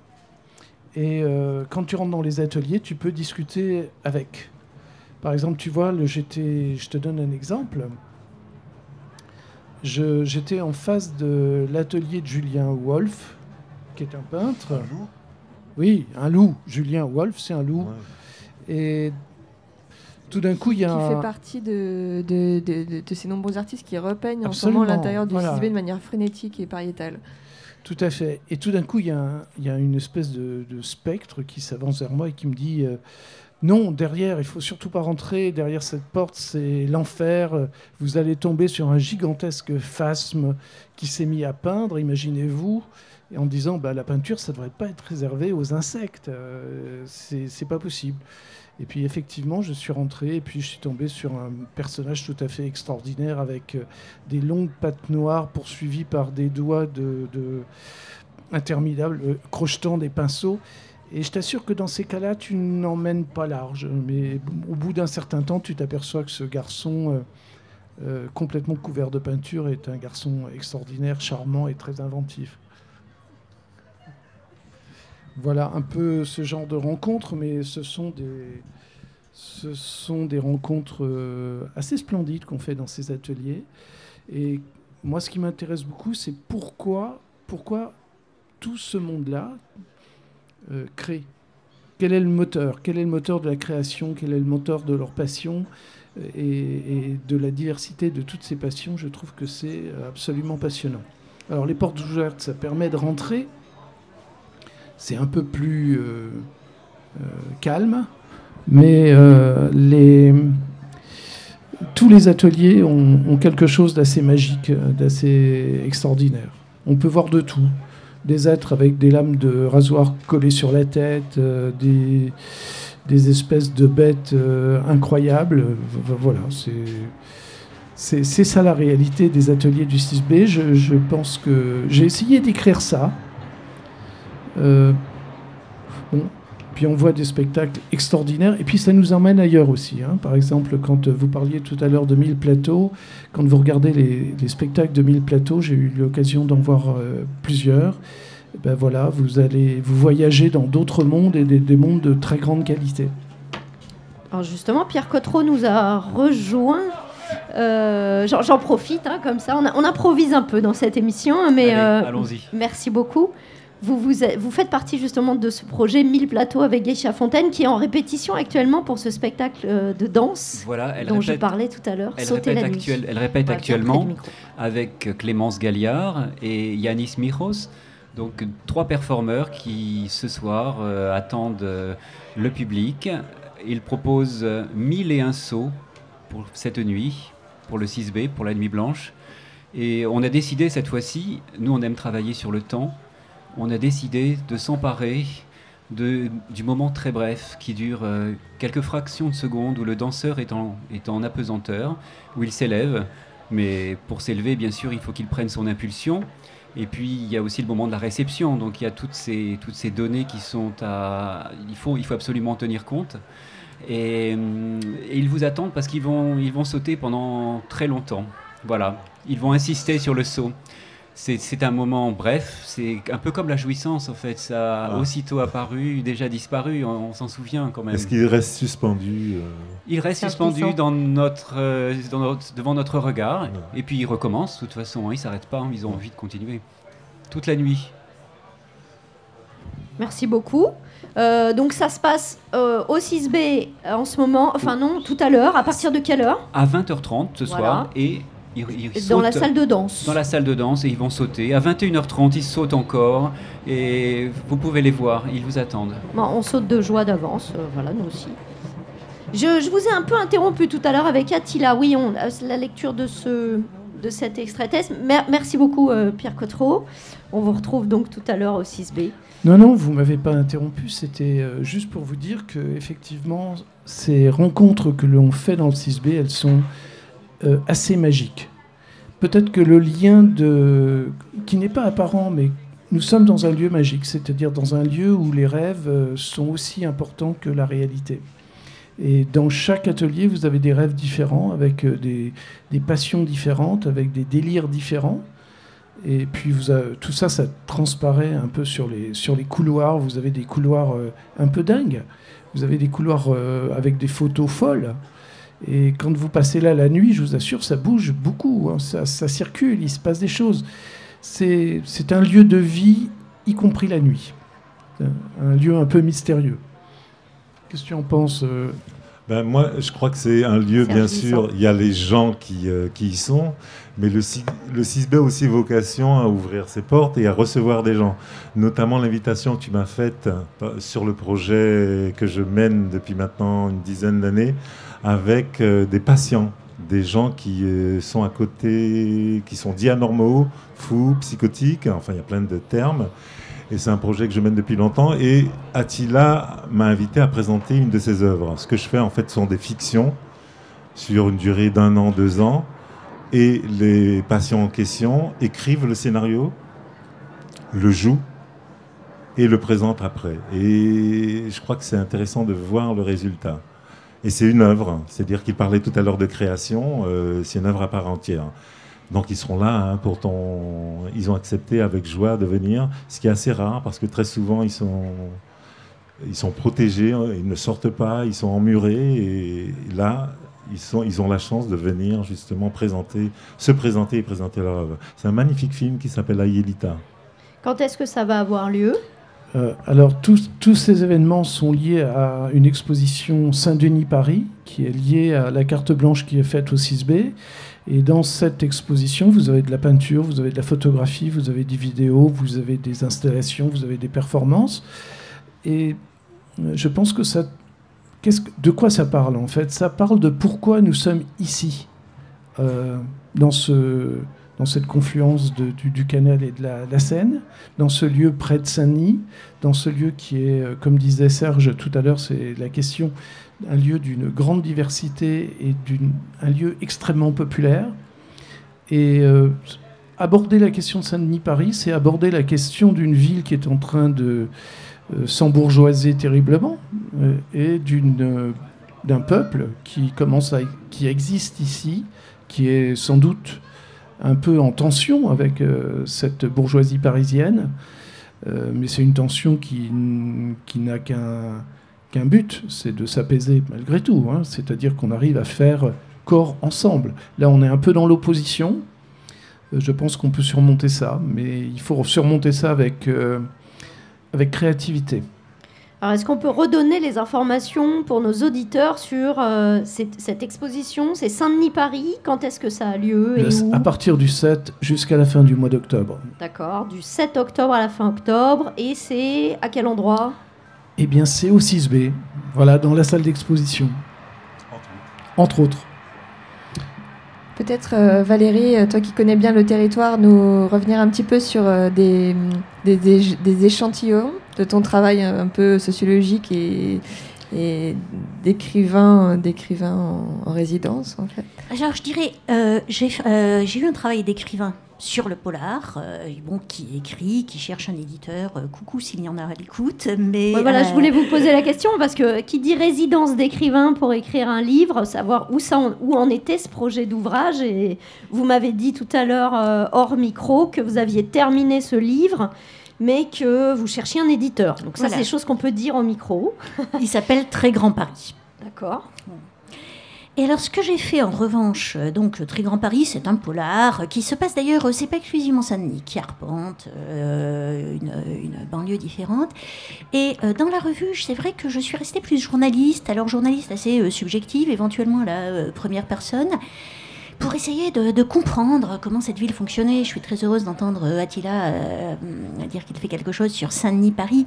Et euh, quand tu rentres dans les ateliers, tu peux discuter avec. Par exemple, tu vois, le, j'étais, je te donne un exemple. Je, j'étais en face de l'atelier de Julien Wolff, qui est un peintre. Bonjour. Oui, un loup. Julien Wolff, c'est un loup. Ouais. Et tout d'un coup, il y a... Qui fait un... partie de, de, de, de ces nombreux artistes qui repeignent absolument en ce moment l'intérieur du voilà. six B de manière frénétique et pariétale. Tout à fait. Et tout d'un coup, il y, y a une espèce de, de spectre qui s'avance vers moi et qui me dit euh, « Non, derrière, il ne faut surtout pas rentrer. Derrière cette porte, c'est l'enfer. Vous allez tomber sur un gigantesque phasme qui s'est mis à peindre, imaginez-vous. » Et en disant, bah, la peinture, ça ne devrait pas être réservé aux insectes. Euh, c'est, c'est pas possible. Et puis, effectivement, je suis rentré et puis je suis tombé sur un personnage tout à fait extraordinaire avec euh, des longues pattes noires poursuivies par des doigts de, de interminables, euh, crochetant des pinceaux. Et je t'assure que dans ces cas-là, tu n'emmènes pas large. Mais au bout d'un certain temps, tu t'aperçois que ce garçon... Euh, euh, complètement couvert de peinture est un garçon extraordinaire, charmant et très inventif. Voilà un peu ce genre de rencontres, mais ce sont des, ce sont des rencontres assez splendides qu'on fait dans ces ateliers. Et moi, ce qui m'intéresse beaucoup, c'est pourquoi, pourquoi tout ce monde-là euh, crée. Quel est le moteur? Quel est le moteur de la création? Quel est le moteur de leur passion et, et de la diversité de toutes ces passions? Je trouve que c'est absolument passionnant. Alors, les portes ouvertes, ça permet de rentrer. C'est un peu plus euh, euh, calme, mais euh, les, tous les ateliers ont, ont quelque chose d'assez magique, d'assez extraordinaire. On peut voir de tout. Des êtres avec des lames de rasoir collées sur la tête, euh, des, des espèces de bêtes euh, incroyables. Voilà, c'est, c'est, c'est ça la réalité des ateliers du six B. Je, je pense que j'ai essayé d'écrire ça. Euh, bon. Puis on voit des spectacles extraordinaires et puis ça nous emmène ailleurs aussi, hein. Par exemple, quand vous parliez tout à l'heure de Mille plateaux, quand vous regardez les, les spectacles de Mille plateaux, j'ai eu l'occasion d'en voir euh, plusieurs. Et ben voilà, vous allez vous voyager dans d'autres mondes et des, des mondes de très grande qualité. Alors justement, Pierre Cottreau nous a rejoint. Euh, j'en, j'en profite, hein, comme ça on, a, on improvise un peu dans cette émission, mais allez, euh, allons-y. Merci beaucoup Vous, vous, vous faites partie justement de ce projet Mille plateaux avec Geisha Fontaine qui est en répétition actuellement pour ce spectacle de danse voilà, elle dont répète, je parlais tout à l'heure. Elle Sauter répète, la actuel, nuit. Elle répète ouais, actuellement avec Clémence Galliard et Yanis Michos. Donc trois performeurs qui ce soir euh, attendent euh, le public. Ils proposent euh, mille et un sauts pour cette nuit, pour le six B, pour la Nuit Blanche. Et on a décidé cette fois-ci, nous on aime travailler sur le temps, on a décidé de s'emparer de, du moment très bref qui dure euh, quelques fractions de secondes où le danseur est en, est en apesanteur, où il s'élève, mais pour s'élever bien sûr il faut qu'il prenne son impulsion. Et puis il y a aussi le moment de la réception, donc il y a toutes ces, toutes ces données qui sont à... Il faut, il faut absolument tenir compte. Et, et ils vous attendent parce qu'ils vont, ils vont sauter pendant très longtemps. Voilà, ils vont insister sur le saut. C'est, c'est un moment bref, c'est un peu comme la jouissance en fait, ça a ah. aussitôt apparu, déjà disparu, on, on s'en souvient quand même. Est-ce qu'il reste suspendu euh... Il reste suspendu dans notre, euh, dans notre, devant notre regard, ouais. Et puis il recommence, de toute façon, hein, ils ne s'arrêtent pas, hein, ils ont ouais. envie de continuer, toute la nuit. Merci beaucoup. Euh, donc ça se passe euh, au six B en ce moment, enfin non, tout à l'heure, à partir de quelle heure ? À vingt heures trente ce voilà. soir et... Ils, ils dans sautent, la salle de danse. Dans la salle de danse et ils vont sauter. À vingt et une heures trente, ils sautent encore et vous pouvez les voir, ils vous attendent. Bon, on saute de joie d'avance, euh, voilà, nous aussi. Je, je vous ai un peu interrompu tout à l'heure avec Attila. Oui, on, la lecture de, ce, de cet extrait-test. Mer, merci beaucoup euh, Pierre Cottreau. On vous retrouve donc tout à l'heure au six B. Non, non, vous ne m'avez pas interrompu. C'était euh, juste pour vous dire qu'effectivement, ces rencontres que l'on fait dans le six B, elles sont... Euh, assez magique. Peut-être que le lien de... qui n'est pas apparent, mais nous sommes dans un lieu magique, c'est-à-dire dans un lieu où les rêves sont aussi importants que la réalité. Et dans chaque atelier, vous avez des rêves différents, avec des, des passions différentes, avec des délires différents. Et puis vous avez... tout ça, ça transparaît un peu sur les, sur les couloirs. Vous avez des couloirs euh, un peu dingues. Vous avez des couloirs euh, avec des photos folles. Et quand vous passez là la nuit, je vous assure, ça bouge beaucoup, hein, ça, ça circule, il se passe des choses. C'est, c'est un lieu de vie, y compris la nuit. Un lieu un peu mystérieux. Qu'est-ce que tu en penses euh... ben, moi, je crois que c'est un lieu, c'est bien sûr, il y a les gens qui, euh, qui y sont, mais le, le six B a aussi vocation à ouvrir ses portes et à recevoir des gens. Notamment l'invitation que tu m'as faite sur le projet que je mène depuis maintenant une dizaine d'années, avec euh, des patients, des gens qui euh, sont à côté, qui sont dits anormaux, fous, psychotiques, enfin il y a plein de termes, et c'est un projet que je mène depuis longtemps, et Attila m'a invité à présenter une de ses œuvres. Ce que je fais en fait sont des fictions, sur une durée d'un an, deux ans, et les patients en question écrivent le scénario, le jouent, et le présentent après. Et je crois que c'est intéressant de voir le résultat. Et c'est une œuvre, c'est-à-dire qu'il parlait tout à l'heure de création, euh, c'est une œuvre à part entière. Donc ils seront là, hein, pour ton... ils ont accepté avec joie de venir, ce qui est assez rare parce que très souvent ils sont, ils sont protégés, ils ne sortent pas, ils sont emmurés et là ils, sont... ils ont la chance de venir justement présenter, se présenter et présenter leur œuvre. C'est un magnifique film qui s'appelle Ayelita. Quand est-ce que ça va avoir lieu ? Euh, alors, tous, tous ces événements sont liés à une exposition Saint-Denis Paris, qui est liée à la carte blanche qui est faite au six B. Et dans cette exposition, vous avez de la peinture, vous avez de la photographie, vous avez des vidéos, vous avez des installations, vous avez des performances. Et je pense que ça... Qu'est-ce que... De quoi ça parle, en fait ? Ça parle de pourquoi nous sommes ici, euh, dans ce... dans cette confluence de, du, du canal et de la, de la Seine, dans ce lieu près de Saint-Denis, dans ce lieu qui est, comme disait Serge tout à l'heure, c'est la question, un lieu d'une grande diversité et d'une, un lieu extrêmement populaire. Et euh, aborder la question de Saint-Denis-Paris, c'est aborder la question d'une ville qui est en train de euh, s'embourgeoiser terriblement euh, et d'une, euh, d'un peuple qui, commence à, qui existe ici, qui est sans doute... un peu en tension avec euh, cette bourgeoisie parisienne, euh, mais c'est une tension qui, qui n'a qu'un, qu'un but, c'est de s'apaiser malgré tout, hein, c'est-à-dire qu'on arrive à faire corps ensemble. Là, on est un peu dans l'opposition, euh, je pense qu'on peut surmonter ça, mais il faut surmonter ça avec euh, avec créativité. Alors, est-ce qu'on peut redonner les informations pour nos auditeurs sur euh, cette, cette exposition? C'est Saint-Denis-Paris. Quand est-ce que ça a lieu et où? À partir du sept jusqu'à la fin du mois d'octobre. D'accord, du sept octobre à la fin octobre. Et c'est à quel endroit? Eh bien, c'est au six B, voilà, dans la salle d'exposition. Entre autres. Peut-être, euh, Valérie, toi qui connais bien le territoire, nous revenir un petit peu sur euh, des, des, des, des échantillons de ton travail un peu sociologique et, et d'écrivain, d'écrivain en, en résidence, en fait. Alors, je dirais, euh, j'ai, euh, j'ai eu un travail d'écrivain sur le polar, euh, bon, qui écrit, qui cherche un éditeur, euh, coucou s'il y en a à l'écoute, mais... Ouais, voilà, euh... je voulais vous poser la question, parce que qui dit résidence d'écrivain pour écrire un livre, savoir où, ça en, où en était ce projet d'ouvrage, et vous m'avez dit tout à l'heure, euh, hors micro, que vous aviez terminé ce livre, mais que vous cherchiez un éditeur. Donc ça, voilà, c'est des choses qu'on peut dire au micro. Il s'appelle Très Grand Paris. D'accord. Et alors, ce que j'ai fait, en revanche, donc, Très Grand Paris, c'est un polar qui se passe d'ailleurs, c'est pas exclusivement Saint-Denis, qui arpente euh, une, une banlieue différente. Et euh, dans la revue, c'est vrai que je suis restée plus journaliste, alors journaliste assez euh, subjective, éventuellement la euh, première personne, pour essayer de, de comprendre comment cette ville fonctionnait. Je suis très heureuse d'entendre Attila euh, dire qu'il fait quelque chose sur Saint-Denis-Paris.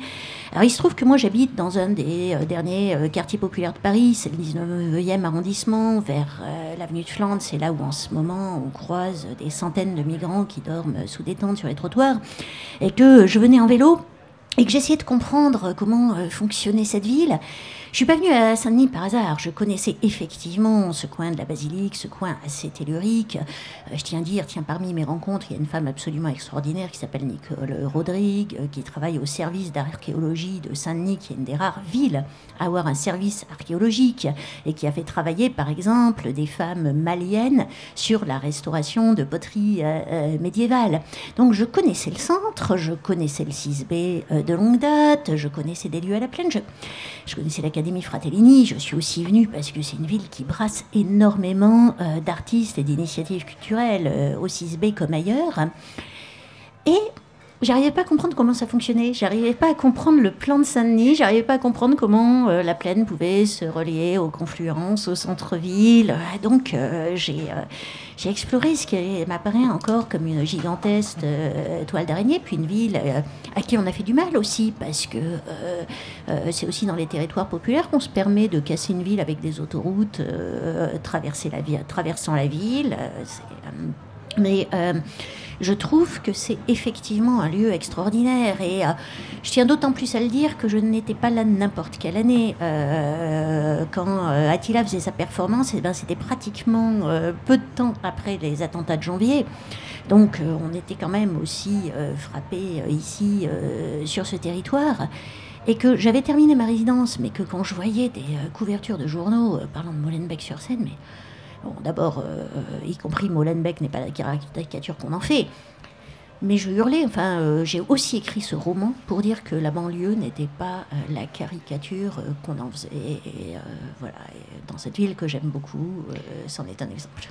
Alors, il se trouve que moi, j'habite dans un des euh, derniers euh, quartiers populaires de Paris, c'est le dix-neuvième arrondissement, vers euh, l'avenue de Flandre. C'est là où, en ce moment, on croise des centaines de migrants qui dorment sous des tentes sur les trottoirs, et que je venais en vélo, et que j'essayais de comprendre comment euh, fonctionnait cette ville. Je suis pas venue à Saint-Denis par hasard. Je connaissais effectivement ce coin de la Basilique, ce coin assez tellurique. Euh, je tiens à dire, tiens, parmi mes rencontres, il y a une femme absolument extraordinaire qui s'appelle Nicole Rodrigue, euh, qui travaille au service d'archéologie de Saint-Denis, qui est une des rares villes à avoir un service archéologique, et qui a fait travailler, par exemple, des femmes maliennes sur la restauration de poteries euh, euh, médiévales. Donc, je connaissais le centre, je connaissais le six B euh, de longue date, je connaissais des lieux à la plaine, je, je connaissais la Fratellini. Je suis aussi venue parce que c'est une ville qui brasse énormément euh, d'artistes et d'initiatives culturelles, euh, au six B comme ailleurs. Et j'arrivais pas à comprendre comment ça fonctionnait. J'arrivais pas à comprendre le plan de Saint-Denis. J'arrivais pas à comprendre comment euh, la plaine pouvait se relier aux confluences, au centre-ville. Donc euh, j'ai, euh, j'ai exploré ce qui m'apparaît encore comme une gigantesque euh, toile d'araignée, puis une ville euh, à qui on a fait du mal aussi, parce que euh, euh, c'est aussi dans les territoires populaires qu'on se permet de casser une ville avec des autoroutes, euh, traverser la ville, traversant la ville. Euh, c'est, euh, mais... Euh, je trouve que c'est effectivement un lieu extraordinaire, et euh, je tiens d'autant plus à le dire que je n'étais pas là n'importe quelle année. Euh, quand euh, Attila faisait sa performance, et ben, c'était pratiquement euh, peu de temps après les attentats de janvier. Donc euh, on était quand même aussi euh, frappés euh, ici, euh, sur ce territoire. Et que j'avais terminé ma résidence, mais que quand je voyais des euh, couvertures de journaux euh, parlant de Molenbeek-sur-Seine, mais... Bon, d'abord, euh, y compris Molenbeek n'est pas la caricature qu'on en fait. Mais je hurlais, enfin, euh, j'ai aussi écrit ce roman pour dire que la banlieue n'était pas euh, la caricature euh, qu'on en faisait. Et euh, voilà, et dans cette ville que j'aime beaucoup, euh, c'en est un exemple.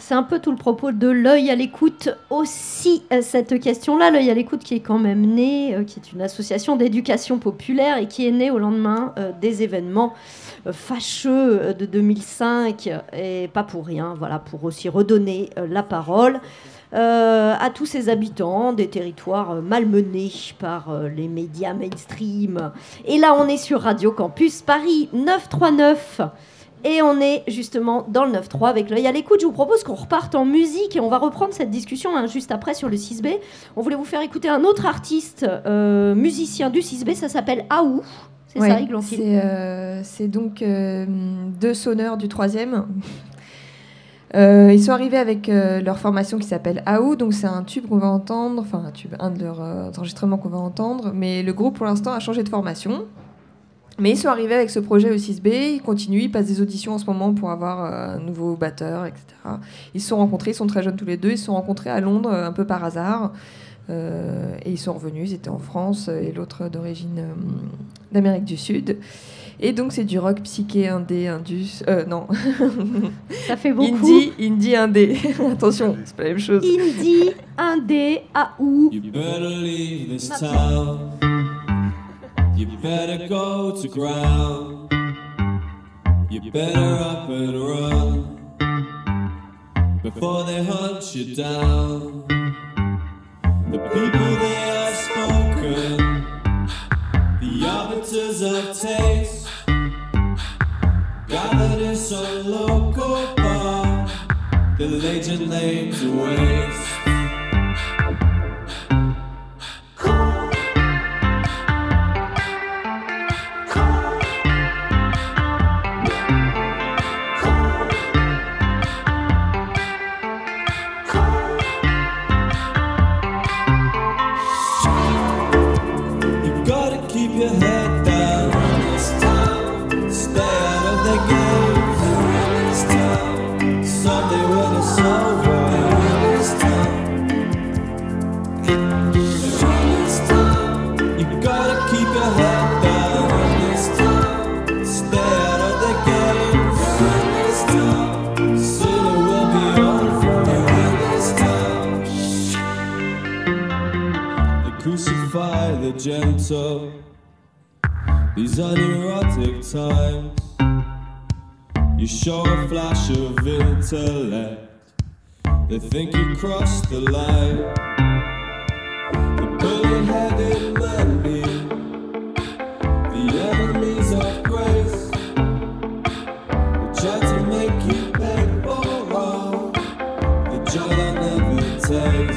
C'est un peu tout le propos de l'œil à l'écoute aussi, cette question-là. L'œil à l'écoute qui est quand même né, euh, qui est une association d'éducation populaire et qui est née au lendemain euh, des événements euh, fâcheux de deux mille cinq, et pas pour rien, voilà, pour aussi redonner euh, la parole euh, à tous ces habitants des territoires euh, malmenés par euh, les médias mainstream. Et là, on est sur Radio Campus Paris neuf cent trente-neuf. Et on est justement dans le neuf trois avec l'œil à l'écoute. Je vous propose qu'on reparte en musique et on va reprendre cette discussion hein, juste après sur le six B. On voulait vous faire écouter un autre artiste euh, musicien du six B, ça s'appelle Aou. C'est ouais, ça, Eglantine ? C'est, euh, c'est donc euh, deux sonneurs du troisième. Euh, ils sont arrivés avec euh, leur formation qui s'appelle Aou. Donc c'est un tube qu'on va entendre, enfin un tube, un de leurs euh, enregistrements qu'on va entendre. Mais le groupe pour l'instant a changé de formation. Mais ils sont arrivés avec ce projet au six B, ils continuent, ils passent des auditions en ce moment pour avoir un nouveau batteur, et cetera. Ils se sont rencontrés, ils sont très jeunes tous les deux, ils se sont rencontrés à Londres un peu par hasard, euh, et ils sont revenus, ils étaient en France, et l'autre d'origine euh, d'Amérique du Sud. Et donc c'est du rock psyché indé, indus... Euh, non. Ça fait beaucoup. Indie, indie, indé. Attention, c'est pas la même chose. Indie, indé, à où ? You better leave this town. You better go to ground. You better up and run before they hunt you down. The people they have spoken, the arbiters of taste, gathered in some local bar, the legend laid to waste. Gentle, these are neurotic times. You show a flash of intellect, they think you crossed the line. The bullet-headed men be the enemies of grace. They try to make you pay for wrong, the joy that never takes.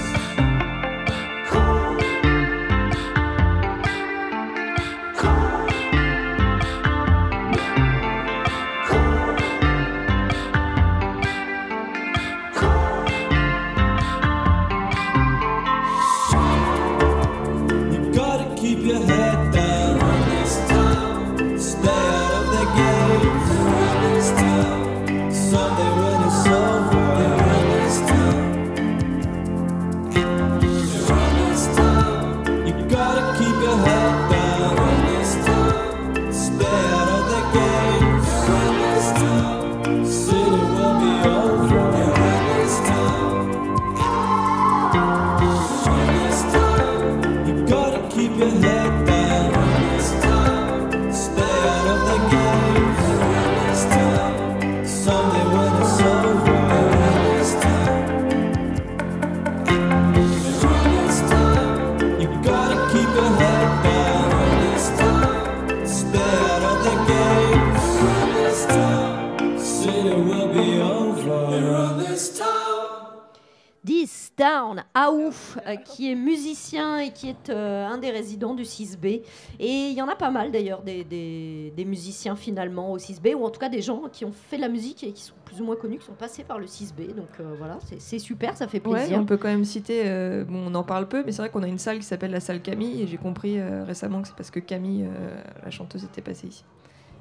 Qui est musicien et qui est euh, un des résidents du six B. Et il y en a pas mal d'ailleurs des, des, des musiciens finalement au six B, ou en tout cas des gens qui ont fait de la musique et qui sont plus ou moins connus, qui sont passés par le six B. Donc euh, voilà, c'est, c'est super, ça fait plaisir. Ouais, on peut quand même citer, euh, bon, on en parle peu, mais c'est vrai qu'on a une salle qui s'appelle la salle Camille, et j'ai compris euh, récemment que c'est parce que Camille, euh, la chanteuse, était passée ici.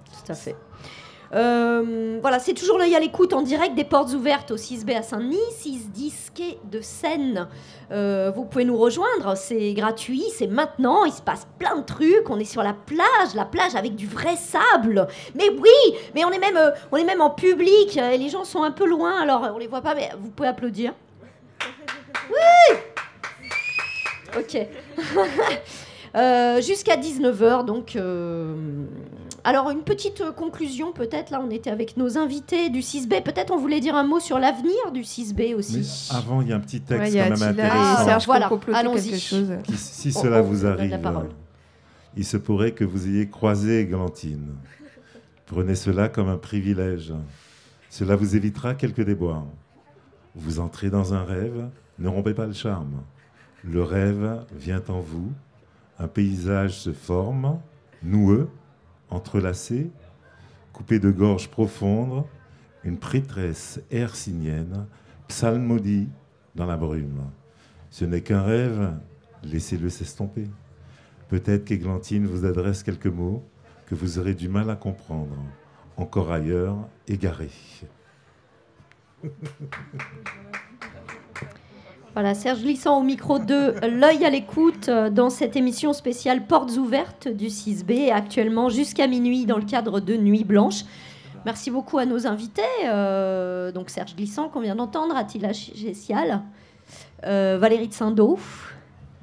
Tout à fait. Euh, voilà, c'est toujours l'œil à l'écoute en direct des portes ouvertes au six B à Saint-Denis, six dix quai de Seine. Euh, vous pouvez nous rejoindre, c'est gratuit, c'est maintenant, il se passe plein de trucs. On est sur la plage, la plage avec du vrai sable. Mais oui, mais on est même, euh, on est même en public et les gens sont un peu loin, alors on les voit pas, mais vous pouvez applaudir. Oui. Ok. Euh, jusqu'à dix-neuf heures, donc... Euh... Alors, une petite conclusion, peut-être. Là, on était avec nos invités du six B. Peut-être on voulait dire un mot sur l'avenir du six B aussi. Mais avant, il y a un petit texte ouais, quand même intéressant. Et Serge, voilà, allons-y. Chose. Qui, si on, cela on vous arrive, euh, il se pourrait que vous ayez croisé Eglantine. Prenez cela comme un privilège. Cela vous évitera quelques déboires. Vous entrez dans un rêve, ne rompez pas le charme. Le rêve vient en vous. Un paysage se forme, noueux, entrelacés, coupés de gorges profondes, une prêtresse hercynienne psalmodie dans la brume. Ce n'est qu'un rêve, laissez-le s'estomper. Peut-être qu'Eglantine vous adresse quelques mots que vous aurez du mal à comprendre, encore ailleurs, égarés. Voilà, Serge Glissant au micro de L'Oeil à l'écoute dans cette émission spéciale Portes ouvertes du six B, actuellement jusqu'à minuit dans le cadre de Nuit Blanche. Merci beaucoup à nos invités. Euh, donc Serge Glissant qu'on vient d'entendre, Attila Cheyssial, euh, Valérie de Saint-Do,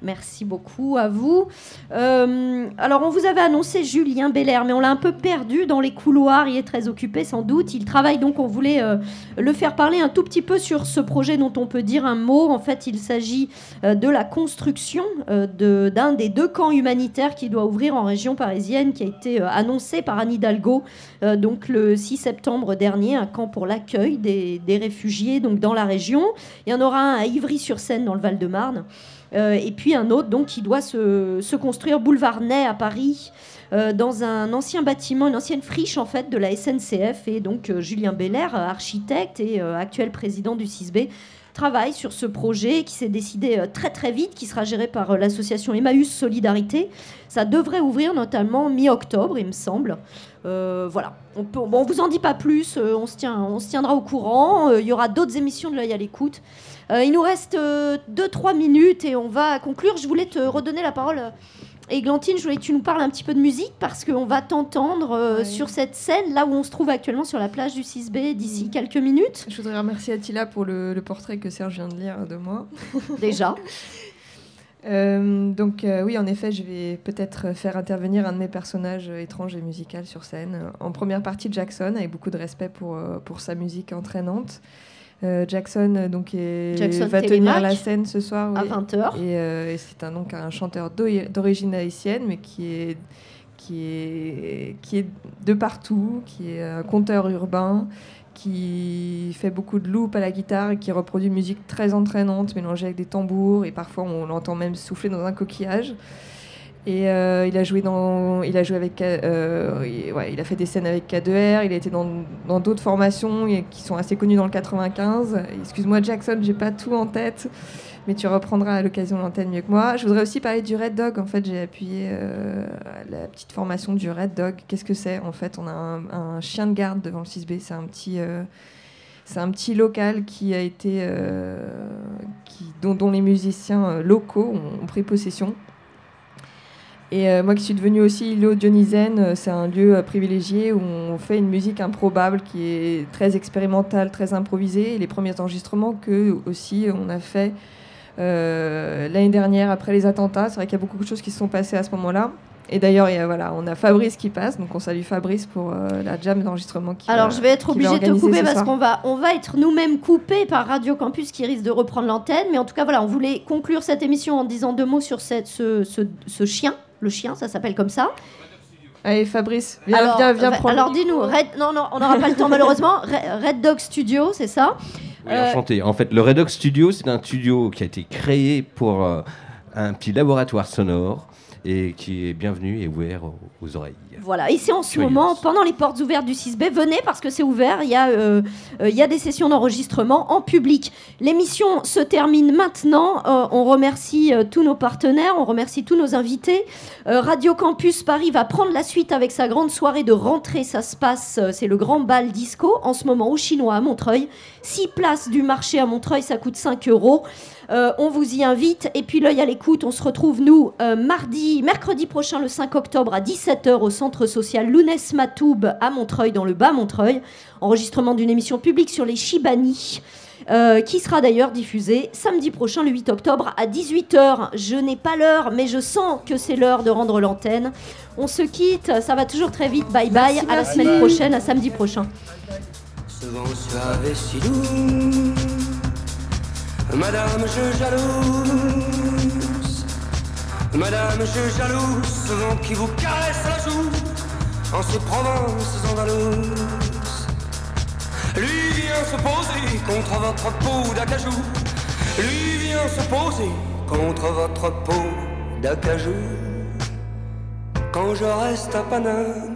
Merci beaucoup à vous. Euh, alors, on vous avait annoncé Julien Beller, mais on l'a un peu perdu dans les couloirs. Il est très occupé, sans doute. Il travaille, donc on voulait euh, le faire parler un tout petit peu sur ce projet dont on peut dire un mot. En fait, il s'agit euh, de la construction euh, de, d'un des deux camps humanitaires qui doit ouvrir en région parisienne, qui a été euh, annoncé par Anne Hidalgo, euh, donc le six septembre dernier, un camp pour l'accueil des, des réfugiés donc, dans la région. Il y en aura un à Ivry-sur-Seine, dans le Val-de-Marne. Euh, et puis un autre donc, qui doit se, se construire boulevard Ney à Paris, euh, dans un ancien bâtiment, une ancienne friche en fait, de la S N C F. Et donc euh, Julien Beller, architecte et euh, actuel président du six B, travaille sur ce projet qui s'est décidé très très vite, qui sera géré par l'association Emmaüs Solidarité. Ça devrait ouvrir notamment mi-octobre, il me semble. Euh, voilà. On peut, bon, on vous en dit pas plus, euh, on se tient, on se tiendra au courant. Euh, il y aura d'autres émissions de l'œil à l'écoute. Euh, il nous reste euh, deux trois minutes et on va conclure. Je voulais te redonner la parole, Eglantine. Je voulais que tu nous parles un petit peu de musique parce qu'on va t'entendre euh, ouais. sur cette scène, là où on se trouve actuellement sur la plage du six B d'ici mmh. quelques minutes. Je voudrais remercier Attila pour le, le portrait que Serge vient de lire de moi. Déjà. Euh, donc euh, oui, en effet, je vais peut-être faire intervenir un de mes personnages étranges et musicaux sur scène. En première partie, Jackson, avec beaucoup de respect pour, pour sa musique entraînante. Euh, Jackson, donc, est, Jackson va Thélémaque tenir la scène ce soir oui, à vingt heures. Et, euh, et c'est un, donc, un chanteur d'origine haïtienne, mais qui est, qui, est, qui est de partout, qui est un conteur urbain, qui fait beaucoup de loops à la guitare et qui reproduit une musique très entraînante mélangée avec des tambours, et parfois on l'entend même souffler dans un coquillage. Et euh, il a joué dans, il a joué avec, euh, il, ouais, il a fait des scènes avec K deux R, il a été dans, dans d'autres formations qui sont assez connues dans le quatre-vingt-quinze. Excuse-moi Jackson, j'ai pas tout en tête, mais tu reprendras à l'occasion l'antenne mieux que moi. Je voudrais aussi parler du Red Dog. En fait, j'ai appuyé euh, la petite formation du Red Dog. Qu'est-ce que c'est ? En fait, on a un, un chien de garde devant le six B. C'est un petit, euh, c'est un petit local qui a été, euh, qui, dont, dont les musiciens locaux ont, ont pris possession. Et euh, moi qui suis devenue aussi îlot dionysienne, c'est un lieu privilégié où on fait une musique improbable qui est très expérimentale, très improvisée. Et les premiers enregistrements que aussi on a fait Euh, l'année dernière, après les attentats, c'est vrai qu'il y a beaucoup de choses qui se sont passées à ce moment-là. Et d'ailleurs, il y a, voilà, on a Fabrice qui passe, donc on salue Fabrice pour euh, la jam d'enregistrement. Qui Alors, va, je vais être obligée de te couper parce soir. qu'on va, on va être nous-mêmes coupés par Radio Campus qui risque de reprendre l'antenne. Mais en tout cas, voilà, on voulait conclure cette émission en disant deux mots sur cette, ce, ce, ce chien. Le chien, ça s'appelle comme ça. Allez, Fabrice, viens, alors, viens, viens, viens prendre. Alors, dis-nous, Red... non, non, on n'aura pas le temps malheureusement. Red Dog Studio, c'est ça ? Oui, euh... enchanté. En fait, le Red Dog Studio, c'est un studio qui a été créé pour euh, un petit laboratoire sonore et qui est bienvenu et ouvert aux, aux oreilles. Voilà, et c'est en ce Curious. moment, pendant les portes ouvertes du six B, venez parce que c'est ouvert, il y, euh, euh, y a des sessions d'enregistrement en public. L'émission se termine maintenant, euh, on remercie euh, tous nos partenaires, on remercie tous nos invités. Euh, Radio Campus Paris va prendre la suite avec sa grande soirée de rentrée, ça se passe, euh, c'est le grand bal disco, en ce moment au Chinois à Montreuil. six places du marché à Montreuil, ça coûte cinq euros. Euh, on vous y invite. Et puis l'œil à l'écoute, on se retrouve nous euh, mardi, mercredi prochain le cinq octobre à dix-sept heures au centre social Lounès Matoub à Montreuil, dans le bas Montreuil. Enregistrement d'une émission publique sur les Chibani euh, qui sera d'ailleurs diffusée samedi prochain le huit octobre à dix-huit heures. Je n'ai pas l'heure mais je sens que c'est l'heure de rendre l'antenne. On se quitte, ça va toujours très vite. Bye bye, merci, à la merci. semaine prochaine, à samedi prochain. Madame, je jalouse, Madame, je jalouse ce vent qui vous caresse la joue en ces provinces andalouses. Lui vient se poser contre votre peau d'acajou, lui vient se poser contre votre peau d'acajou. Quand je reste à Paname,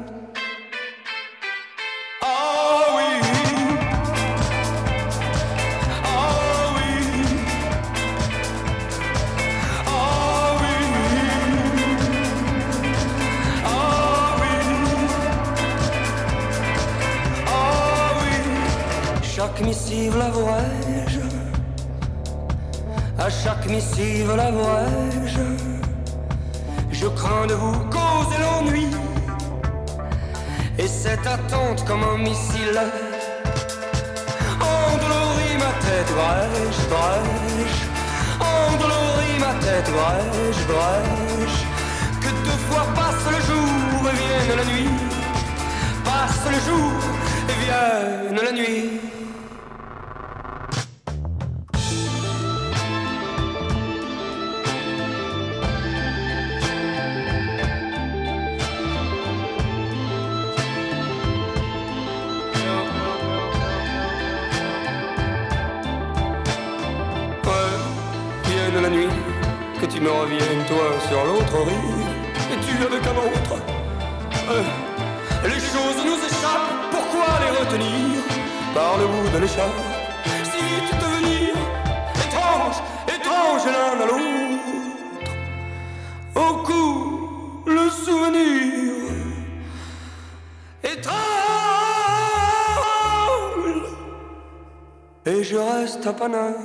chaque missive l'avouerai-je, à chaque missive l'avouerai-je. Je crains de vous causer l'ennui, et cette attente comme un missile endolorit ma tête, vrai-je, vrai-je, endolorit ma tête, vrai brèche, brèche. Que deux fois passe le jour et vienne la nuit. Passe le jour et vienne la nuit. Me revienne toi sur l'autre rive, et tu avec un autre. Euh, les choses nous échappent, pourquoi les retenir par le bout de l'écharpe? Si tu devenir étrange, étrange l'un à l'autre, au cou le souvenir étrange. Et je reste à Paname.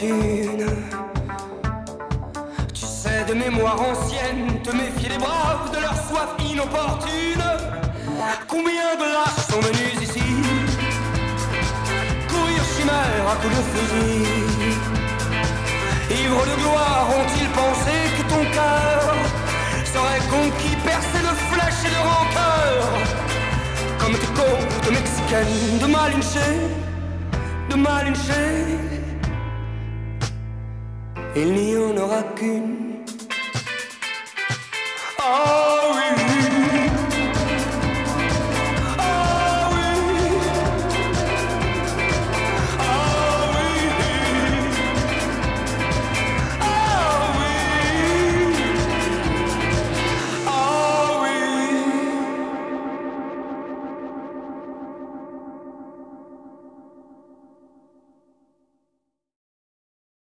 Tu sais de mémoire ancienne te méfier des braves, de leur soif inopportune. Combien de lâches sont venus ici courir chimère à coups de fusil? Ivres de gloire ont-ils pensé que ton cœur serait conquis, percé de flèches et de rancœurs, comme tes côtes mexicaines de Malinche, de Malinche? Il n'y en aura qu'une.